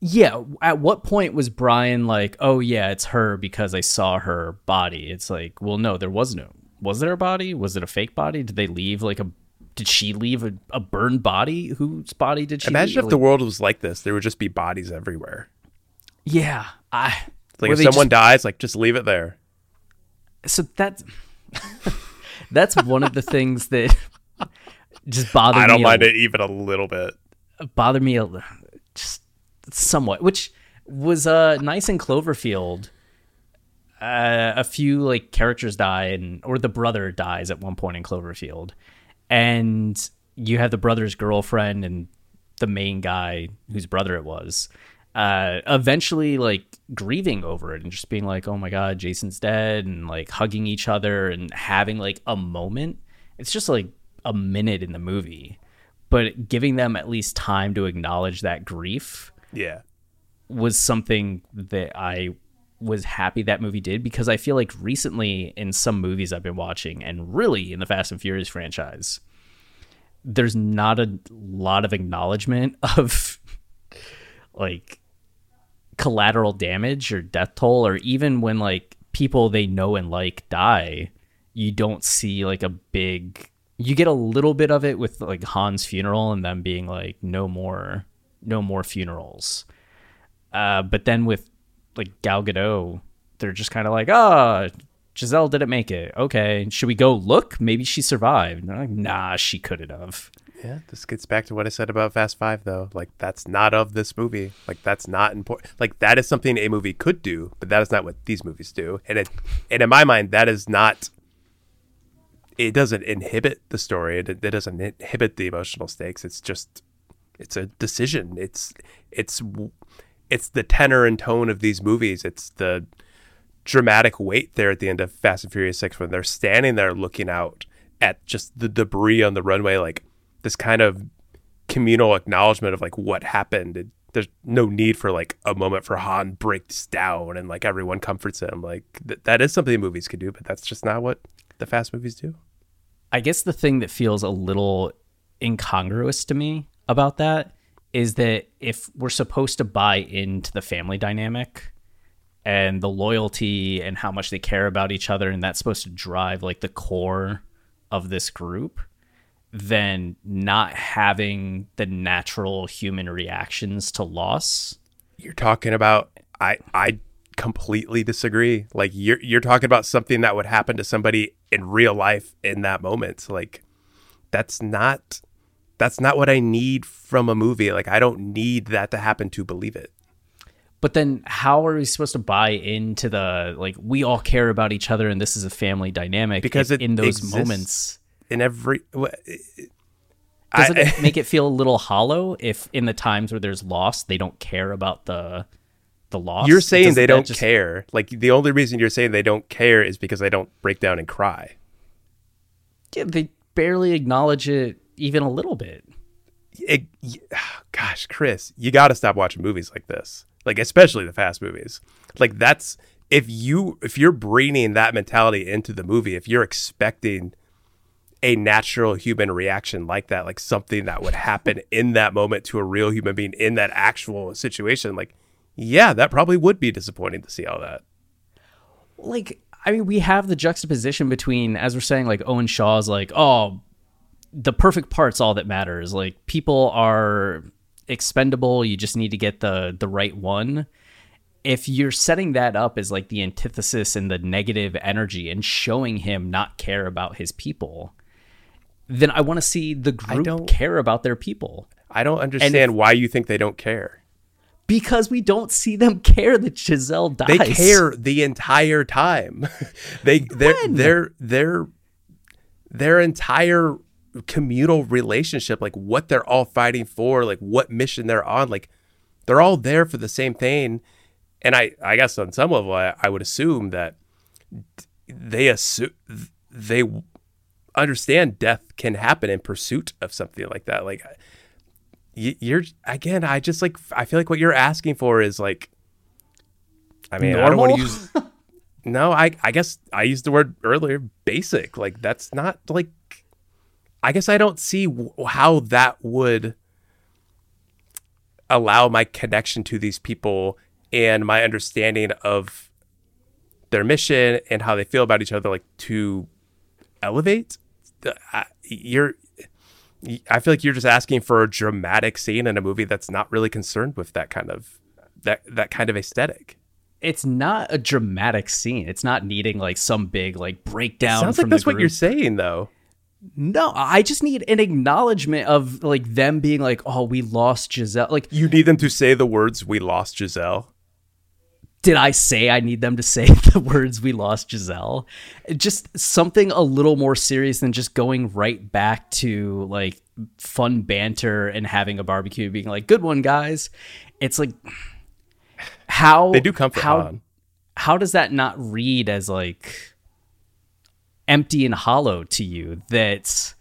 Yeah. At what point was Brian like, oh yeah, it's her because I saw her body. It's like, well, no, there was no, was there a body? Was it a fake body? Did they leave like a, Did she leave a, a burned body? Whose body did she Imagine leave? Imagine if the world was like this. There would just be bodies everywhere. Yeah. I, like if someone just, dies, like just leave it there. So that's, that's one of the things that just bothered me. I don't me mind a, it even a little bit. Bothered me a, just somewhat, which was uh, nice in Cloverfield. Uh, a few like characters die and or the brother dies at one point in Cloverfield. And you have the brother's girlfriend and the main guy whose brother it was, uh, eventually like grieving over it and just being like, oh my God, Jason's dead, and like hugging each other and having like a moment. It's just like a minute in the movie, but giving them at least time to acknowledge that grief. Yeah. Was something that I was happy that movie did, because I feel like recently in some movies I've been watching, and really in the Fast and Furious franchise, there's not a lot of acknowledgement of like collateral damage or death toll, or even when like people they know and like die, you don't see like a big, you get a little bit of it with like Han's funeral and them being like, no more, no more funerals. Uh, but then with like Gal Gadot, they're just kind of like, oh, Giselle didn't make it. Okay, should we go look? Maybe she survived. Like, nah, she couldn't have. Yeah, this gets back to what I said about Fast Five, though. Like, that's not of this movie. Like, that's not important. Like, that is something a movie could do, but that is not what these movies do. And it, and in my mind, that is not. It doesn't inhibit the story. It, it doesn't inhibit the emotional stakes. It's just, it's a decision. It's, it's. It's the tenor and tone of these movies. It's the dramatic weight there at the end of Fast and Furious six when they're standing there looking out at just the debris on the runway, like this kind of communal acknowledgement of like what happened. It, there's no need for like a moment for Han breaks down and like everyone comforts him. Like th- that is something movies could do, but that's just not what the Fast movies do. I guess the thing that feels a little incongruous to me about that is that if we're supposed to buy into the family dynamic and the loyalty and how much they care about each other, and that's supposed to drive like the core of this group, then not having the natural human reactions to loss. You're talking about, I I completely disagree. Like you're you're talking about something that would happen to somebody in real life in that moment. Like that's not That's not what I need from a movie. Like, I don't need that to happen to believe it. But then how are we supposed to buy into the, like, we all care about each other and this is a family dynamic? Because it in those moments. In every... Doesn't I, it make it feel a little hollow if in the times where there's loss, they don't care about the the loss? You're saying they don't just... care. Like, the only reason you're saying they don't care is because they don't break down and cry. Yeah, they barely acknowledge it. Even a little bit. It, gosh, Chris, you got to stop watching movies like this. Like, especially the Fast movies. Like, that's if you if you're bringing that mentality into the movie, if you're expecting a natural human reaction like that, like something that would happen in that moment to a real human being in that actual situation, like, yeah, that probably would be disappointing to see all that. Like, I mean, we have the juxtaposition between, as we're saying, like Owen Shaw's like, oh, the perfect part's all that matters. Like, people are expendable. You just need to get the, the right one. if you're setting that up as like the antithesis and the negative energy and showing him not care about his people, then I want to see the group care about their people. I don't understand if, why you think they don't care. Because we don't see them care that Giselle dies. They care the entire time. They their their their their entire communal relationship, like what they're all fighting for, like what mission they're on, like they're all there for the same thing. And I, I guess on some level, I, I would assume that they assume they understand death can happen in pursuit of something like that. Like you're again, I just like I feel like what you're asking for is like, I mean, normal? I don't want to use. No, I, I guess I used the word earlier, basic. Like that's not like. I guess I don't see how that would allow my connection to these people and my understanding of their mission and how they feel about each other, like to elevate. I, you're, I feel like you're just asking for a dramatic scene in a movie that's not really concerned with that kind of that that kind of aesthetic. It's not a dramatic scene. It's not needing like some big like breakdown. It sounds from like that's the group. What you're saying, though. No, I just need an acknowledgement of like them being like, "Oh, we lost Giselle." Like you need them to say the words, "We lost Giselle." Did I say I need them to say the words we lost Giselle? Just something a little more serious than just going right back to like fun banter and having a barbecue, being like, "Good one, guys." It's like how they do comfort how, Han. How does that not read as like empty and hollow to you? That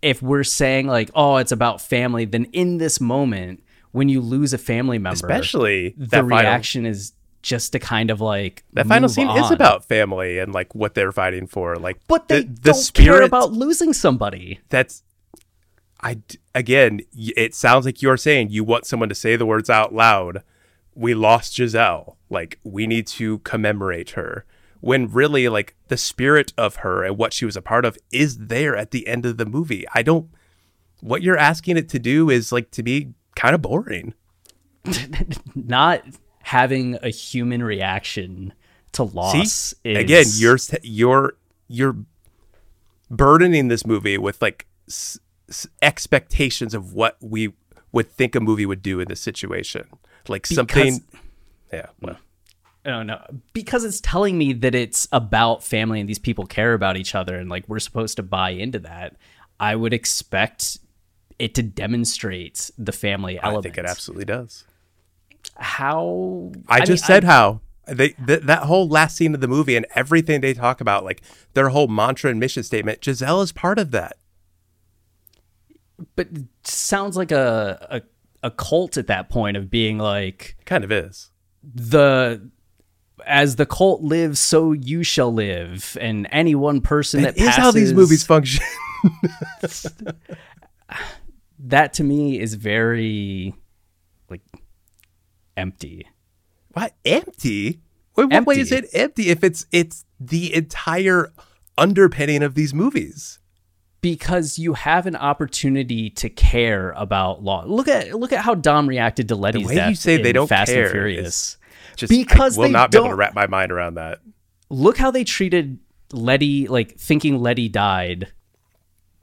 if we're saying like, "Oh, it's about family," then in this moment, when you lose a family member, especially the reaction final, is just to kind of like that final scene on. Is about family and like what they're fighting for. Like, but they the, don't the spirit, care about losing somebody. That's I again. It sounds like you are saying you want someone to say the words out loud. We lost Giselle. Like we need to commemorate her. When really, like the spirit of her and what she was a part of is there at the end of the movie. I don't. What you're asking it to do is like to be. Kind of boring. Not having a human reaction to loss. See? Is... Again, you're you're you're burdening this movie with like s- s- expectations of what we would think a movie would do in this situation. Like because... something. Yeah. Well. No, no, because it's telling me that it's about family and these people care about each other and like we're supposed to buy into that. I would expect. It to demonstrate the family element. I think it absolutely does. How I, I just mean, said I, how they th- that whole last scene of the movie and everything they talk about, like their whole mantra and mission statement. Giselle is part of that, but it sounds like a a, a cult at that point of being like it kind of is the. As the cult lives, so you shall live, and any one person that, that is passes, how these movies function. That to me is very like empty. What empty? Wait, empty. What way is it empty if it's it's the entire underpinning of these movies? Because you have an opportunity to care about law. Look at look at how Dom reacted to Letty's death. The way you say they don't Fast care and Furious. Just because I will they not be able to wrap my mind around that. Look how they treated Letty, like thinking Letty died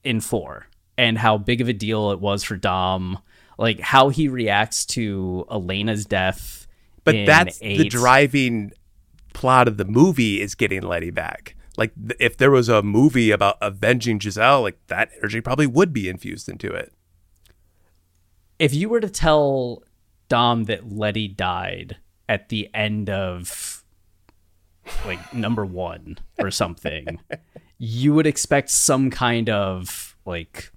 in four. And how big of a deal it was for Dom, like how he reacts to Elena's death. But in that's eight. The driving plot of the movie is getting Letty back. Like th- if there was a movie about avenging Giselle, like that energy probably would be infused into it. If you were to tell Dom that Letty died at the end of like number one or something, you would expect some kind of like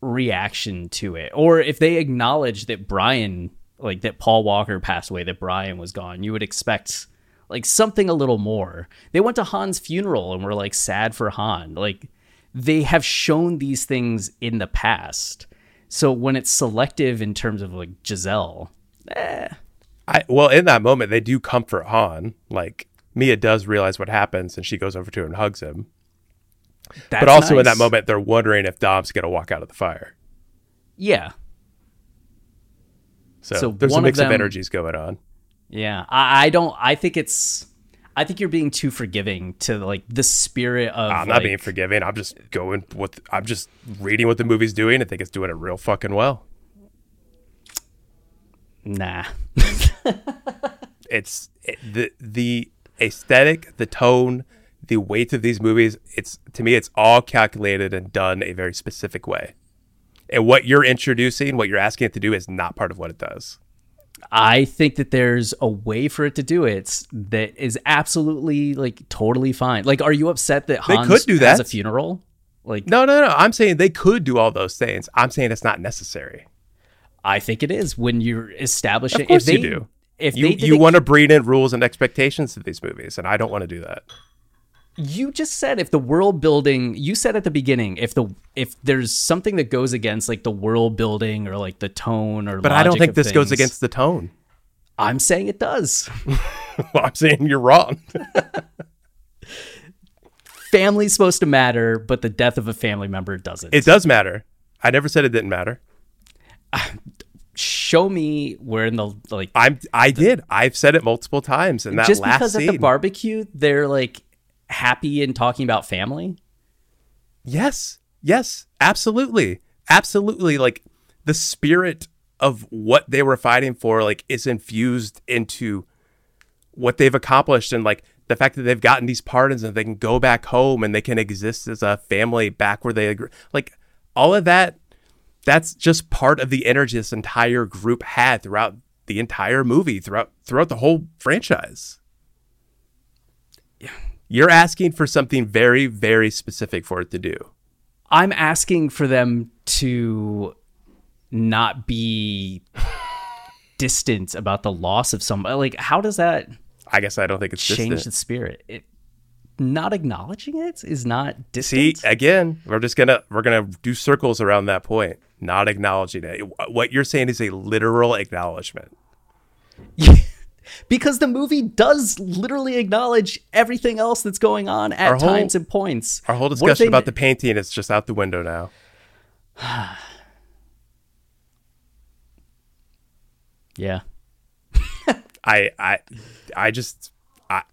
reaction to it. Or if they acknowledge that Brian, like that Paul Walker passed away, that Brian was gone, you would expect like something a little more. They went to Han's funeral and were like sad for Han. Like they have shown these things in the past. So when it's selective in terms of like Giselle, eh. I well in that moment they do comfort Han. Like Mia does realize what happens and she goes over to him and hugs him. That's but also nice. In that moment, they're wondering if Dom's going to walk out of the fire. Yeah. So, so there's a mix of, them, of energies going on. Yeah, I, I don't. I think it's. I think you're being too forgiving to like the spirit of. I'm not like, being forgiving. I'm just going with. I'm just reading what the movie's doing. I think it's doing it real fucking well. Nah. It's it, the the aesthetic, the tone, the weight of these movies. It's to me, it's all calculated and done a very specific way. And what you're introducing, what you're asking it to do, is not part of what it does. I think that there's a way for it to do it that is absolutely like totally fine. Like, are you upset that Hans they could do that. Has a funeral? Like, no, no, no. I'm saying they could do all those things. I'm saying it's not necessary. I think it is when you're establishing. Of course, if they, you do. If you, you want to breed in rules and expectations to these movies, and I don't want to do that. You just said if the world building, you said at the beginning, if the if there's something that goes against like the world building or like the tone or. But I don't think this things, goes against the tone. I'm saying it does. Well, I'm saying you're wrong. Family's supposed to matter, but the death of a family member doesn't. It does matter. I never said it didn't matter. Uh, show me where in the like. I'm. I the, did. I've said it multiple times, and that just last because scene, at the barbecue they're like. Happy in talking about family? Yes. Yes. Absolutely. Absolutely. Like the spirit of what they were fighting for, like, is infused into what they've accomplished, and like the fact that they've gotten these pardons and they can go back home and they can exist as a family back where they agree. Like all of that, that's just part of the energy this entire group had throughout the entire movie, throughout throughout the whole franchise. Yeah. You're asking for something very, very specific for it to do. I'm asking for them to not be distant about the loss of somebody. Like, how does that? I guess I don't think it's change distant. The spirit. It, not acknowledging it is not distant. See, again, we're just gonna we're gonna do circles around that point. Not acknowledging it. What you're saying is a literal acknowledgement. Yeah. Because the movie does literally acknowledge everything else that's going on at whole, times and points. Our whole discussion about the painting is just out the window now. Yeah. I I I just I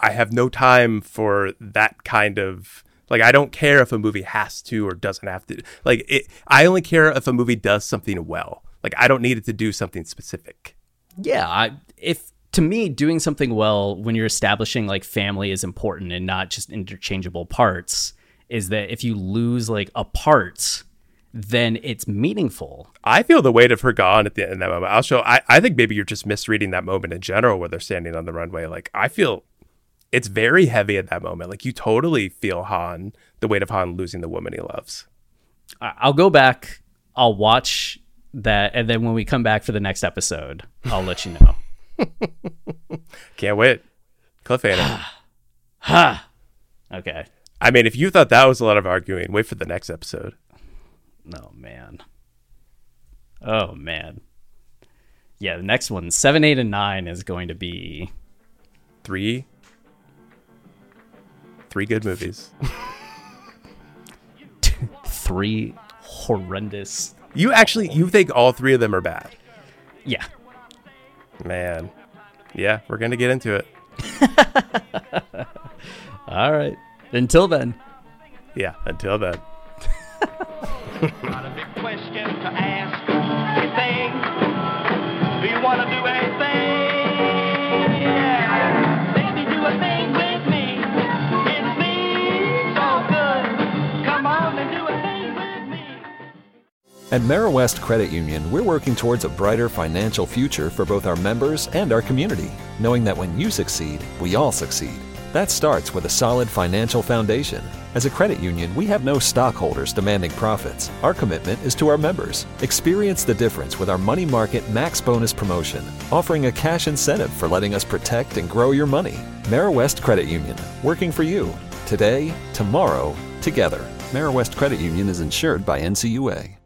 I have no time for that kind of like I don't care if a movie has to or doesn't have to. Like it, I only care if a movie does something well. Like I don't need it to do something specific. Yeah, I if to me, doing something well when you're establishing like family is important and not just interchangeable parts is that if you lose like a part, then it's meaningful. I feel the weight of her gone at the end of that moment. I'll show. I, I think maybe you're just misreading that moment in general where they're standing on the runway. Like I feel it's very heavy at that moment. Like you totally feel Han, the weight of Han losing the woman he loves. I'll go back. I'll watch that. And then when we come back for the next episode, I'll let you know. Can't wait. Cliffhanger. Ha. Okay. I mean, if you thought that was a lot of arguing, wait for the next episode. Oh, man. Oh, man. Yeah, the next one, seven, eight, and nine is going to be three. Three good movies. Three horrendous. You actually, you think all three of them are bad? Yeah. Man. Yeah, we're going to get into it. All right. Until then. Yeah, until then. Not a big question to ask. Anything? Do you want to do anything? Yeah. Let me do a thing with me. It seems so good. Come on and do a thing with me. At Meriwest Credit Union, we're working towards a brighter financial future for both our members and our community, knowing that when you succeed, we all succeed. That starts with a solid financial foundation. As a credit union, we have no stockholders demanding profits. Our commitment is to our members. Experience the difference with our Money Market Max Bonus promotion, offering a cash incentive for letting us protect and grow your money. Meriwest Credit Union, working for you, today, tomorrow, together. Meriwest Credit Union is insured by N C U A.